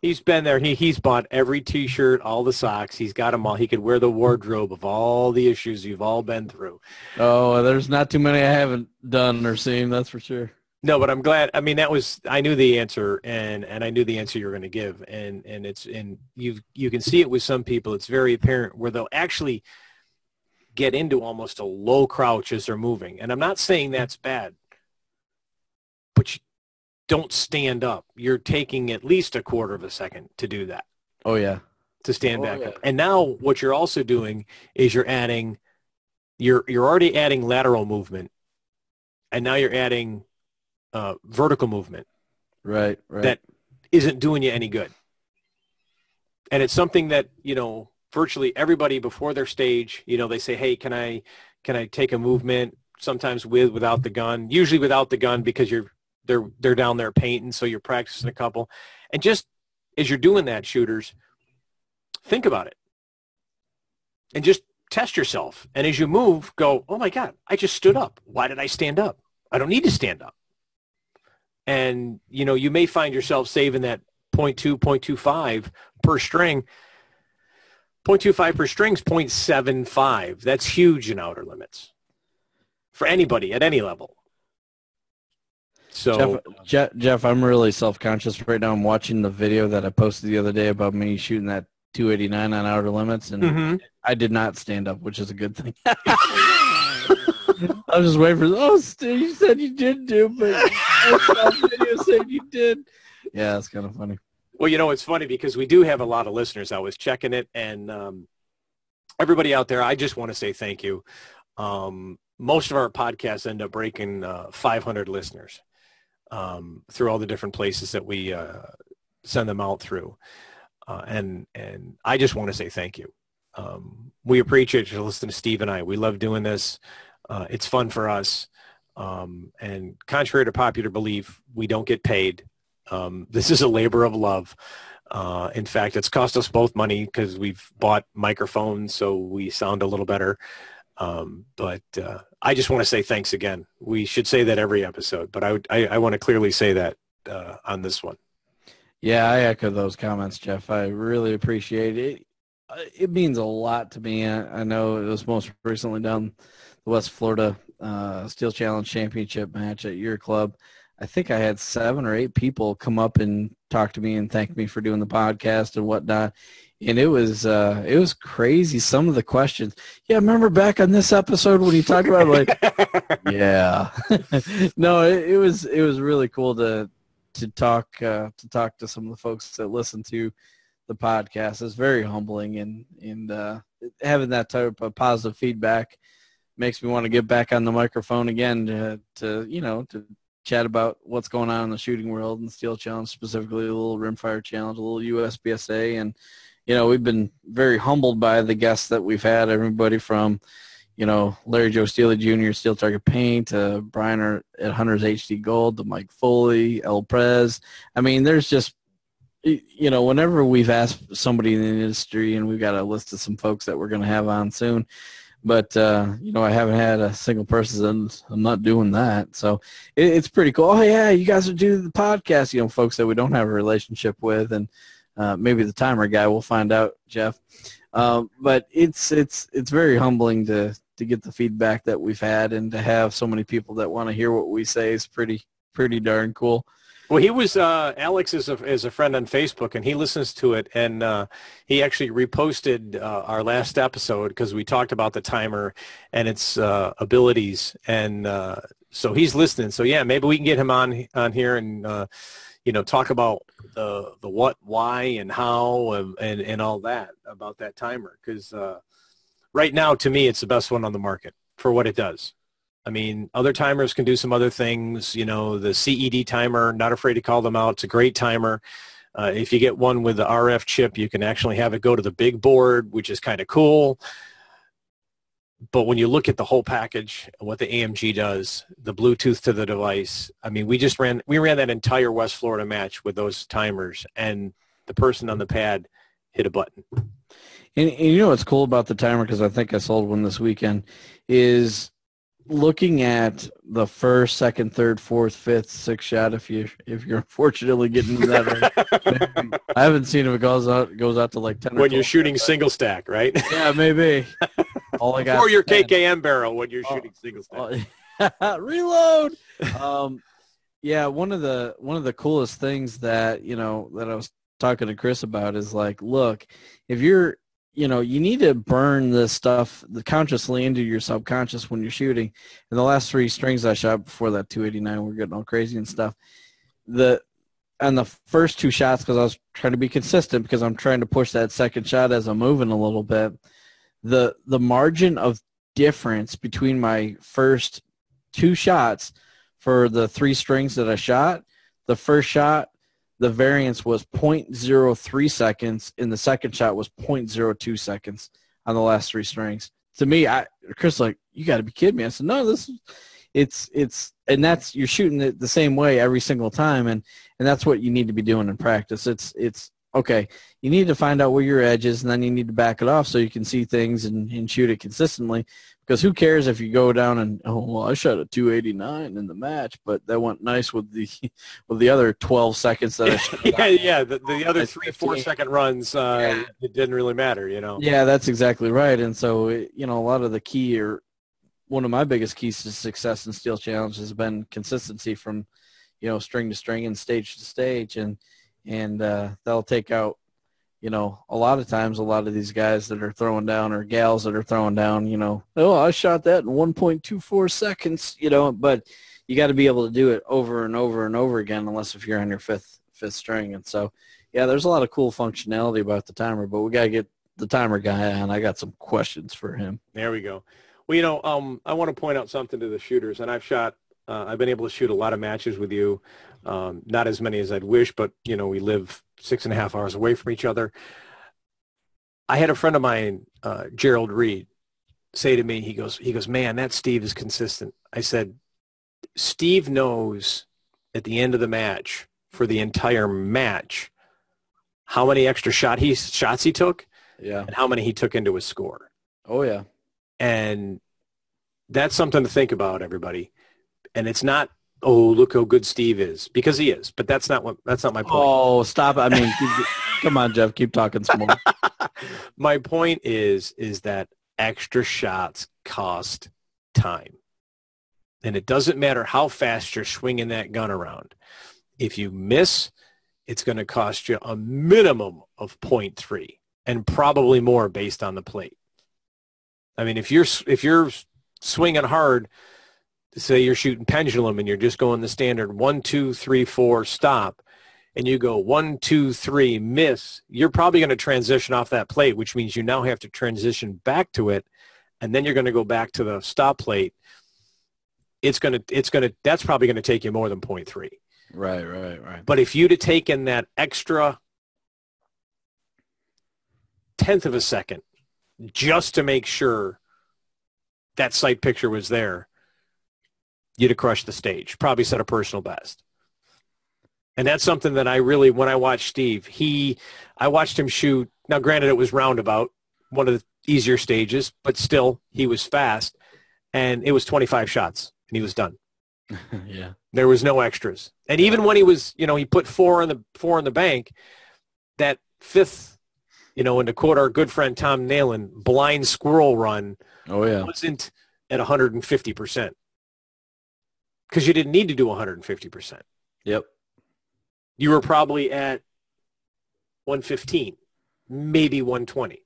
He's been there. He he's bought every T-shirt, all the socks. He's got them all. He could wear the wardrobe of all the issues you've all been through. Oh, there's not too many I haven't done or seen. That's for sure. No, but I'm glad. I mean, that was I knew the answer, and and I knew the answer you were going to give, and and it's and you you can see it with some people. It's very apparent where they'll actually get into almost a low crouch as they're moving. And I'm not saying that's bad, but you don't stand up. You're taking at least a quarter of a second to do that. Oh, yeah. To stand oh, back yeah. up. And now what you're also doing is you're adding, you're you're already adding lateral movement, and now you're adding uh, vertical movement. Right, right. That isn't doing you any good. And it's something that, you know, virtually everybody before their stage, you know, they say, hey, can I can I take a movement, sometimes with, without the gun, usually without the gun, because you're, They're they're down there painting, so you're practicing a couple. And just as you're doing that, shooters, think about it. and just test yourself. And as you move, go, oh my God, I just stood up. Why did I stand up? I don't need to stand up. And, you know, you may find yourself saving that zero point two, zero point two five per string. zero point two five per string is zero point seven five. That's huge in outer limits for anybody at any level. So Jeff, Jeff, Jeff I'm really self-conscious right now. I'm watching the video that I posted the other day about me shooting that two eighty-nine on outer limits, and mm-hmm. I did not stand up, which is a good thing. I was just waiting for, oh, Steve, you said you did do, but that video said you did. Yeah, it's kind of funny. Well, you know, it's funny because we do have a lot of listeners. I was checking it, and um, everybody out there, I just want to say thank you. Um, most of our podcasts end up breaking uh, five hundred listeners um, through all the different places that we uh, send them out through. Uh, and and I just want to say thank you. Um, we appreciate you listening to Steve and I. We love doing this. Uh, it's fun for us. Um, and contrary to popular belief, we don't get paid. Um, this is a labor of love. Uh, in fact, it's cost us both money because we've bought microphones, so we sound a little better. Um, but uh, I just want to say thanks again. We should say that every episode, but I would, I, I want to clearly say that uh, on this one. Yeah, I echo those comments, Jeff. I really appreciate it. It means a lot to me. I, I know it was most recently down the West Florida uh, Steel Challenge Championship match at your club. I think I had seven or eight people come up and talk to me and thank me for doing the podcast and whatnot. And it was uh, it was crazy. Some of the questions. Yeah, remember back on this episode when you talked about it, like, yeah. No, it, it was it was really cool to. to talk uh, to talk to some of the folks that listen to the podcast. Is very humbling, and, and uh, having that type of positive feedback makes me want to get back on the microphone again to, to, you know, to chat about what's going on in the shooting world and Steel Challenge, specifically a little Rimfire Challenge, a little U S P S A. And, you know, we've been very humbled by the guests that we've had, everybody from, you know, Larry Joe Steele Junior, Steel Target Paint, uh, Brian at Hunter's H D Gold, to Mike Foley, El Prez. I mean, there's just, you know, whenever we've asked somebody in the industry, and we've got a list of some folks that we're going to have on soon, but, uh, you know, I haven't had a single person, and I'm not doing that. So it, it's pretty cool. Oh, yeah, you guys are doing the podcast, you know, folks that we don't have a relationship with, and uh, maybe the timer guy, we'll find out, Jeff. Um, but it's it's it's very humbling to to get the feedback that we've had, and to have so many people that want to hear what we say is pretty pretty darn cool. Well, he was uh, Alex is a is a friend on Facebook, and he listens to it, and uh, he actually reposted uh, our last episode because we talked about the timer and its uh, abilities, and uh, so he's listening. So yeah, maybe we can get him on on here and uh, you know, talk about the the what, why, and how, and, and, and all that about that timer. Because uh, right now, to me, it's the best one on the market for what it does. I mean, other timers can do some other things. You know, the C E D timer, not afraid to call them out. It's a great timer. Uh, if you get one with the R F chip, you can actually have it go to the big board, which is kind of cool. But when you look at the whole package, what the A M G does, the Bluetooth to the device, I mean, we just ran we ran that entire West Florida match with those timers, and the person on the pad hit a button. And, and you know what's cool about the timer, because I think I sold one this weekend, is looking at the first, second, third, fourth, fifth, sixth shot, if, you, if you're unfortunately getting to that. Right. I haven't seen if it goes out, goes out to like ten or twelve. When you're shooting shot, single stack, right? Yeah, maybe. All I got or your ten. K K M barrel when you're oh, shooting single stack. Oh, reload. Um, yeah, one of the one of the coolest things that, you know, that I was talking to Chris about is like, look, if you're, you know, you need to burn this stuff consciously into your subconscious when you're shooting. And the last three strings I shot before that two eighty-nine, we're getting all crazy and stuff. The on the first two shots, because I was trying to be consistent, because I'm trying to push that second shot as I'm moving a little bit. The the margin of difference between my first two shots for the three strings that I shot, the first shot, the variance was zero point zero three seconds, and the second shot was zero point zero two seconds on the last three strings. To me, I Chris like, you got to be kidding me. I said, no, this is, it's, it's, and that's, you're shooting it the same way every single time, and, and that's what you need to be doing in practice. It's, it's okay, you need to find out where your edge is, and then you need to back it off so you can see things and, and shoot it consistently, because who cares if you go down and, oh, well, I shot a two eighty-nine in the match, but that went nice with the with the other twelve seconds that I shot. yeah, yeah, the, the other three, four-second runs, uh, yeah. It didn't really matter, you know. Yeah, that's exactly right. And so, you know, a lot of the key, or one of my biggest keys to success in Steel Challenge has been consistency from, you know, string to string and stage to stage, and and uh, they'll take out, you know, a lot of times a lot of these guys that are throwing down, or gals that are throwing down, you know, oh, I shot that in one point two four seconds, you know, but you got to be able to do it over and over and over again, unless if you're on your fifth fifth string. And so, yeah, there's a lot of cool functionality about the timer, but we got to get the timer guy on. I got some questions for him. There we go. Well, you know, um, I want to point out something to the shooters, and I've shot Uh, I've been able to shoot a lot of matches with you, um, not as many as I'd wish, but, you know, we live six and a half hours away from each other. I had a friend of mine, uh, Gerald Reed, say to me, he goes, he goes, man, that Steve is consistent. I said, Steve knows at the end of the match, for the entire match, how many extra shot he, shots he took, yeah, and how many he took into his score. Oh, yeah. And that's something to think about, everybody. And it's not, oh, look how good Steve is, because he is. But that's not what. That's not my point. Oh, stop! I mean, keep, come on, Jeff, keep talking some more. My point is, is that extra shots cost time, and it doesn't matter how fast you're swinging that gun around. If you miss, it's going to cost you a minimum of point three, and probably more based on the plate. I mean, if you're if you're swinging hard. Say you're shooting pendulum and you're just going the standard one, two, three, four, stop, and you go one, two, three, miss, you're probably going to transition off that plate, which means you now have to transition back to it, and then you're going to go back to the stop plate. It's going to, it's going to, that's probably going to take you more than point three. Right, right, right. But if you'd have taken that extra tenth of a second just to make sure that sight picture was there, you to crush the stage, probably set a personal best. And that's something that I really, when I watched Steve, he, I watched him shoot. Now, granted, it was Roundabout, one of the easier stages, but still he was fast, and it was twenty-five shots and he was done. Yeah. There was no extras. And even when he was, you know, he put four in the, four in the bank, that fifth, you know, and to quote our good friend, Tom Nalen, blind squirrel run. Oh yeah. Wasn't at one hundred fifty percent. Because you didn't need to do one hundred fifty percent. Yep. You were probably at one fifteen, maybe one twenty.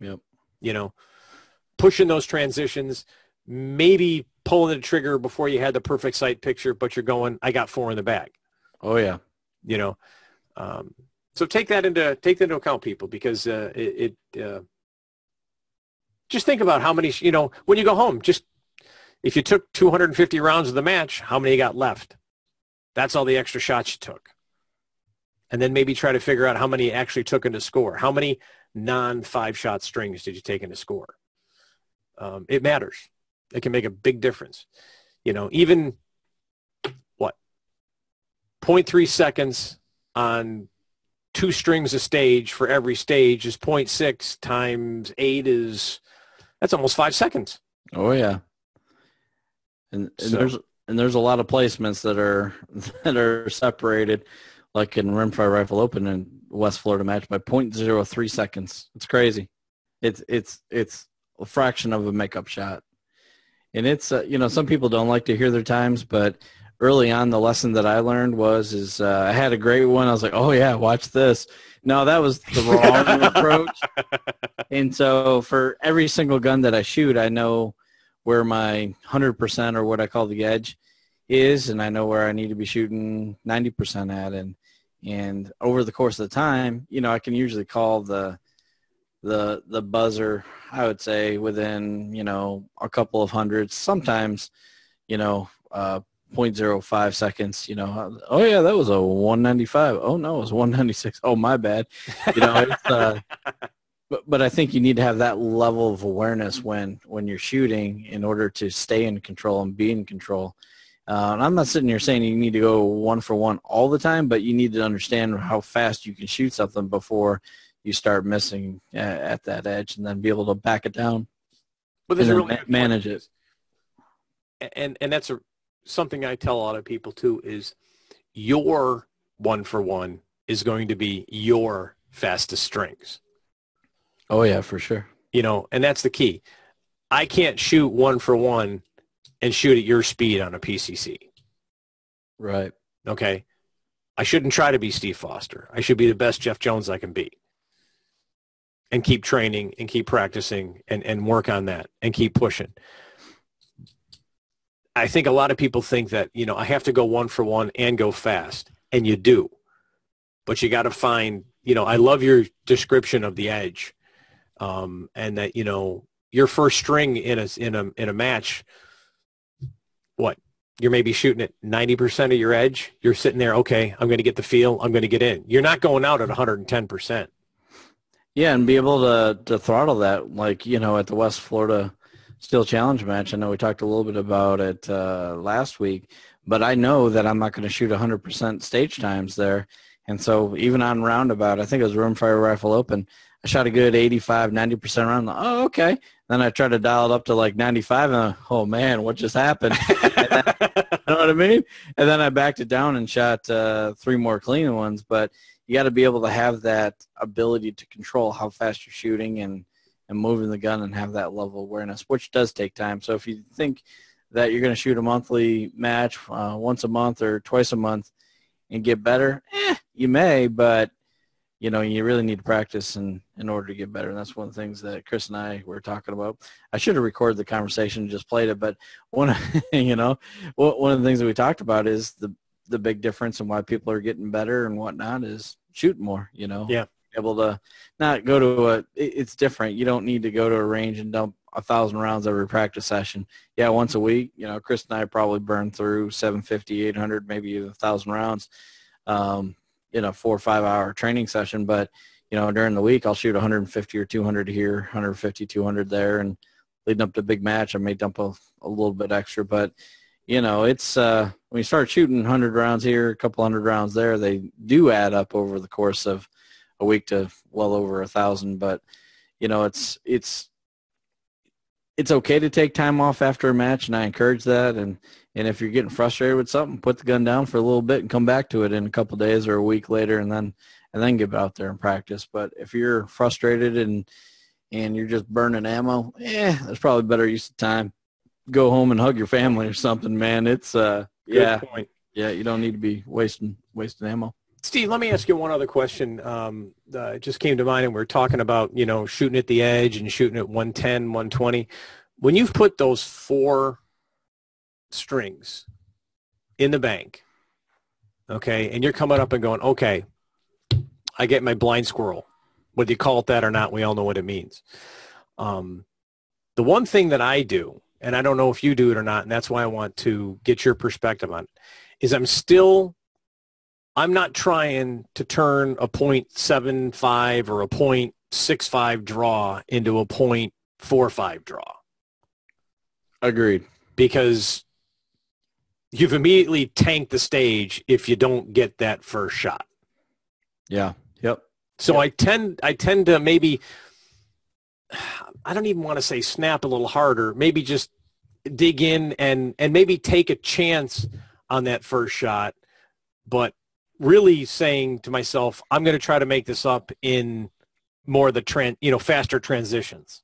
Yep. You know, pushing those transitions, maybe pulling the trigger before you had the perfect sight picture, but you're going, I got four in the bag. Oh, yeah. You know, um, so take that into take that into account, people, because uh, it, it uh, just think about how many, you know, when you go home, just, if you took two hundred fifty rounds of the match, how many you got left? That's all the extra shots you took. And then maybe try to figure out how many you actually took into score. How many non-five-shot strings did you take into score? Um, it matters. It can make a big difference. You know, even, what, point three seconds on two strings a stage for every stage is point six times eight is, that's almost five seconds. Oh, yeah. And, and so, there's and there's a lot of placements that are that are separated, like in Rimfire Rifle Open and West Florida match, by point zero three seconds. It's crazy. It's it's it's a fraction of a makeup shot, and it's uh, you know, some people don't like to hear their times, but early on the lesson that I learned was is uh, I had a great one. I was like, oh yeah, watch this. No, that was the wrong approach. And so for every single gun that I shoot, I know where my one hundred percent, or what I call the edge, is, and I know where I need to be shooting ninety percent at. And and over the course of the time, you know, I can usually call the the the buzzer, I would say, within, you know, a couple of hundreds, sometimes, you know, uh, point zero five seconds, you know. Oh, yeah, that was a one ninety-five. Oh, no, it was one ninety-six. Oh, my bad. You know, it's uh, But but I think you need to have that level of awareness when, when you're shooting in order to stay in control and be in control. Uh, and I'm not sitting here saying you need to go one for one all the time, but you need to understand how fast you can shoot something before you start missing uh, at that edge, and then be able to back it down. But there's really ma- manage it. And and that's a, something I tell a lot of people too, is your one for one is going to be your fastest strings. Oh yeah, for sure. You know, and that's the key. I can't shoot one for one and shoot at your speed on a P C C. Right. Okay. I shouldn't try to be Steve Foster. I should be the best Jeff Jones I can be. And keep training and keep practicing and, and work on that and keep pushing. I think a lot of people think that, you know, I have to go one for one and go fast. And you do. But you got to find, you know, I love your description of the edge. Um, and that, you know, your first string in a, in a, in a match, what, you're maybe shooting at ninety percent of your edge. You're sitting there, okay, I'm going to get the feel. I'm going to get in. You're not going out at one hundred ten percent. Yeah, and be able to to throttle that, like, you know, at the West Florida Steel Challenge match. I know we talked a little bit about it uh, last week, but I know that I'm not going to shoot one hundred percent stage times there. And so even on Roundabout, I think it was Rimfire Rifle Open, I shot a good eighty-five, ninety percent round. Like, oh, okay. Then I tried to dial it up to like ninety-five, and I, oh, man, what just happened? And then, you know what I mean? And then I backed it down and shot uh, three more clean ones. But you got to be able to have that ability to control how fast you're shooting and, and moving the gun and have that level of awareness, which does take time. So if you think that you're going to shoot a monthly match uh, once a month or twice a month and get better, eh, you may, but you know, you really need to practice in, in order to get better. And that's one of the things that Chris and I were talking about. I should have recorded the conversation and just played it, but one, you know, one of the things that we talked about is the, the big difference in why people are getting better and whatnot is shoot more, you know, yeah, able to not go to a, it's different. You don't need to go to a range and dump a thousand rounds every practice session. Yeah. Once a week, you know, Chris and I probably burn through seven fifty, eight hundred, maybe even a thousand rounds. Um, in a four or five hour training session, but you know, during the week I'll shoot one hundred fifty or two hundred here, one hundred fifty, two hundred there, and leading up to a big match I may dump a, a little bit extra. But you know, it's uh when you start shooting one hundred rounds here, a couple hundred rounds there, they do add up over the course of a week to well over a thousand. But you know, it's it's it's okay to take time off after a match, and I encourage that. And And if you're getting frustrated with something, put the gun down for a little bit and come back to it in a couple of days or a week later, and then and then get out there and practice. But if you're frustrated and and you're just burning ammo, eh, there's probably better use of time. Go home and hug your family or something, man. It's uh, yeah, good point. Yeah, you don't need to be wasting wasting ammo. Steve, let me ask you one other question. Um, uh, it just came to mind, and we we're talking about, you know, shooting at the edge and shooting at one ten, one twenty. When you've put those four strings in the bank, okay, and you're coming up and going, okay, I get my blind squirrel, whether you call it that or not, we all know what it means. Um, the one thing that I do, and I don't know if you do it or not, and that's why I want to get your perspective on it, is I'm still, I'm not trying to turn a point seven five or a point six five draw into a point four five draw. Agreed. Because you've immediately tanked the stage if you don't get that first shot. Yeah. Yep. So yep. I tend, I tend to maybe, I don't even want to say snap a little harder, maybe just dig in and, and maybe take a chance on that first shot, but really saying to myself, I'm going to try to make this up in more of the trend, you know, faster transitions.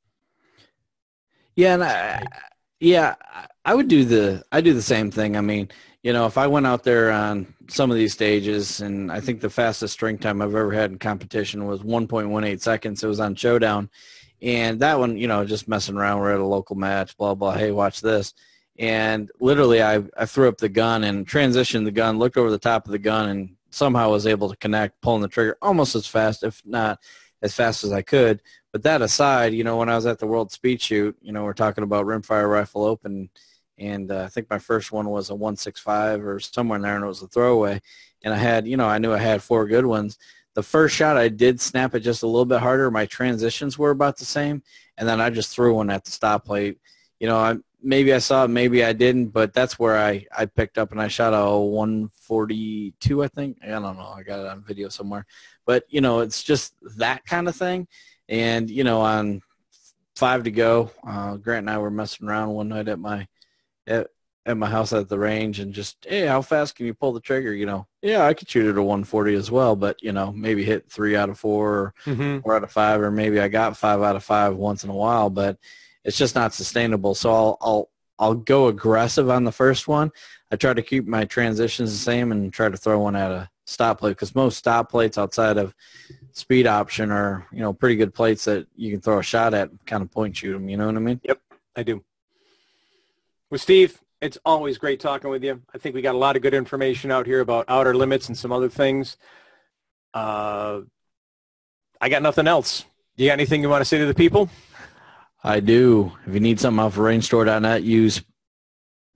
Yeah. And I, yeah, I would do the, I do the same thing. I mean, you know, if I went out there on some of these stages, and I think the fastest string time I've ever had in competition was one point one eight seconds. It was on Showdown. And that one, you know, just messing around. We're at a local match, blah, blah. Hey, watch this. And literally I, I threw up the gun and transitioned the gun, looked over the top of the gun, and somehow was able to connect, pulling the trigger almost as fast, if not as fast as I could. But that aside, you know, when I was at the World Speed Shoot, you know, we're talking about Rimfire Rifle Open, and uh, I think my first one was a one six five or somewhere in there, and it was a throwaway. And I had, you know, I knew I had four good ones. The first shot I did snap it just a little bit harder. My transitions were about the same, and then I just threw one at the stoplight. You know, I maybe I saw it, maybe I didn't, but that's where I, I picked up, and I shot a one forty-two, I think. I don't know. I got it on video somewhere. But, you know, it's just that kind of thing. And, you know, on Five to Go, uh, Grant and I were messing around one night at my at, at my house at the range, and just, hey, how fast can you pull the trigger? You know, yeah, I could shoot at a one forty as well, but, you know, maybe hit three out of four or mm-hmm. four out of five, or maybe I got five out of five once in a while, but it's just not sustainable. So I'll I'll I'll go aggressive on the first one. I try to keep my transitions the same and try to throw one at a stop plate, because most stop plates outside of Speed Option are, you know, pretty good plates that you can throw a shot at and kind of point shoot them. You know what I mean? Yep, I do. Well, Steve, it's always great talking with you. I think we got a lot of good information out here about Outer Limits and some other things. Uh, I got nothing else. You got anything you want to say to the people? I do. If you need something off of range store dot net, use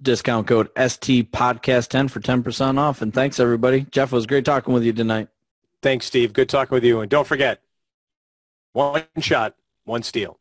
discount code S T podcast ten for ten percent off. And thanks, everybody. Jeff, it was great talking with you tonight. Thanks, Steve. Good talking with you. And don't forget, one shot, one steal.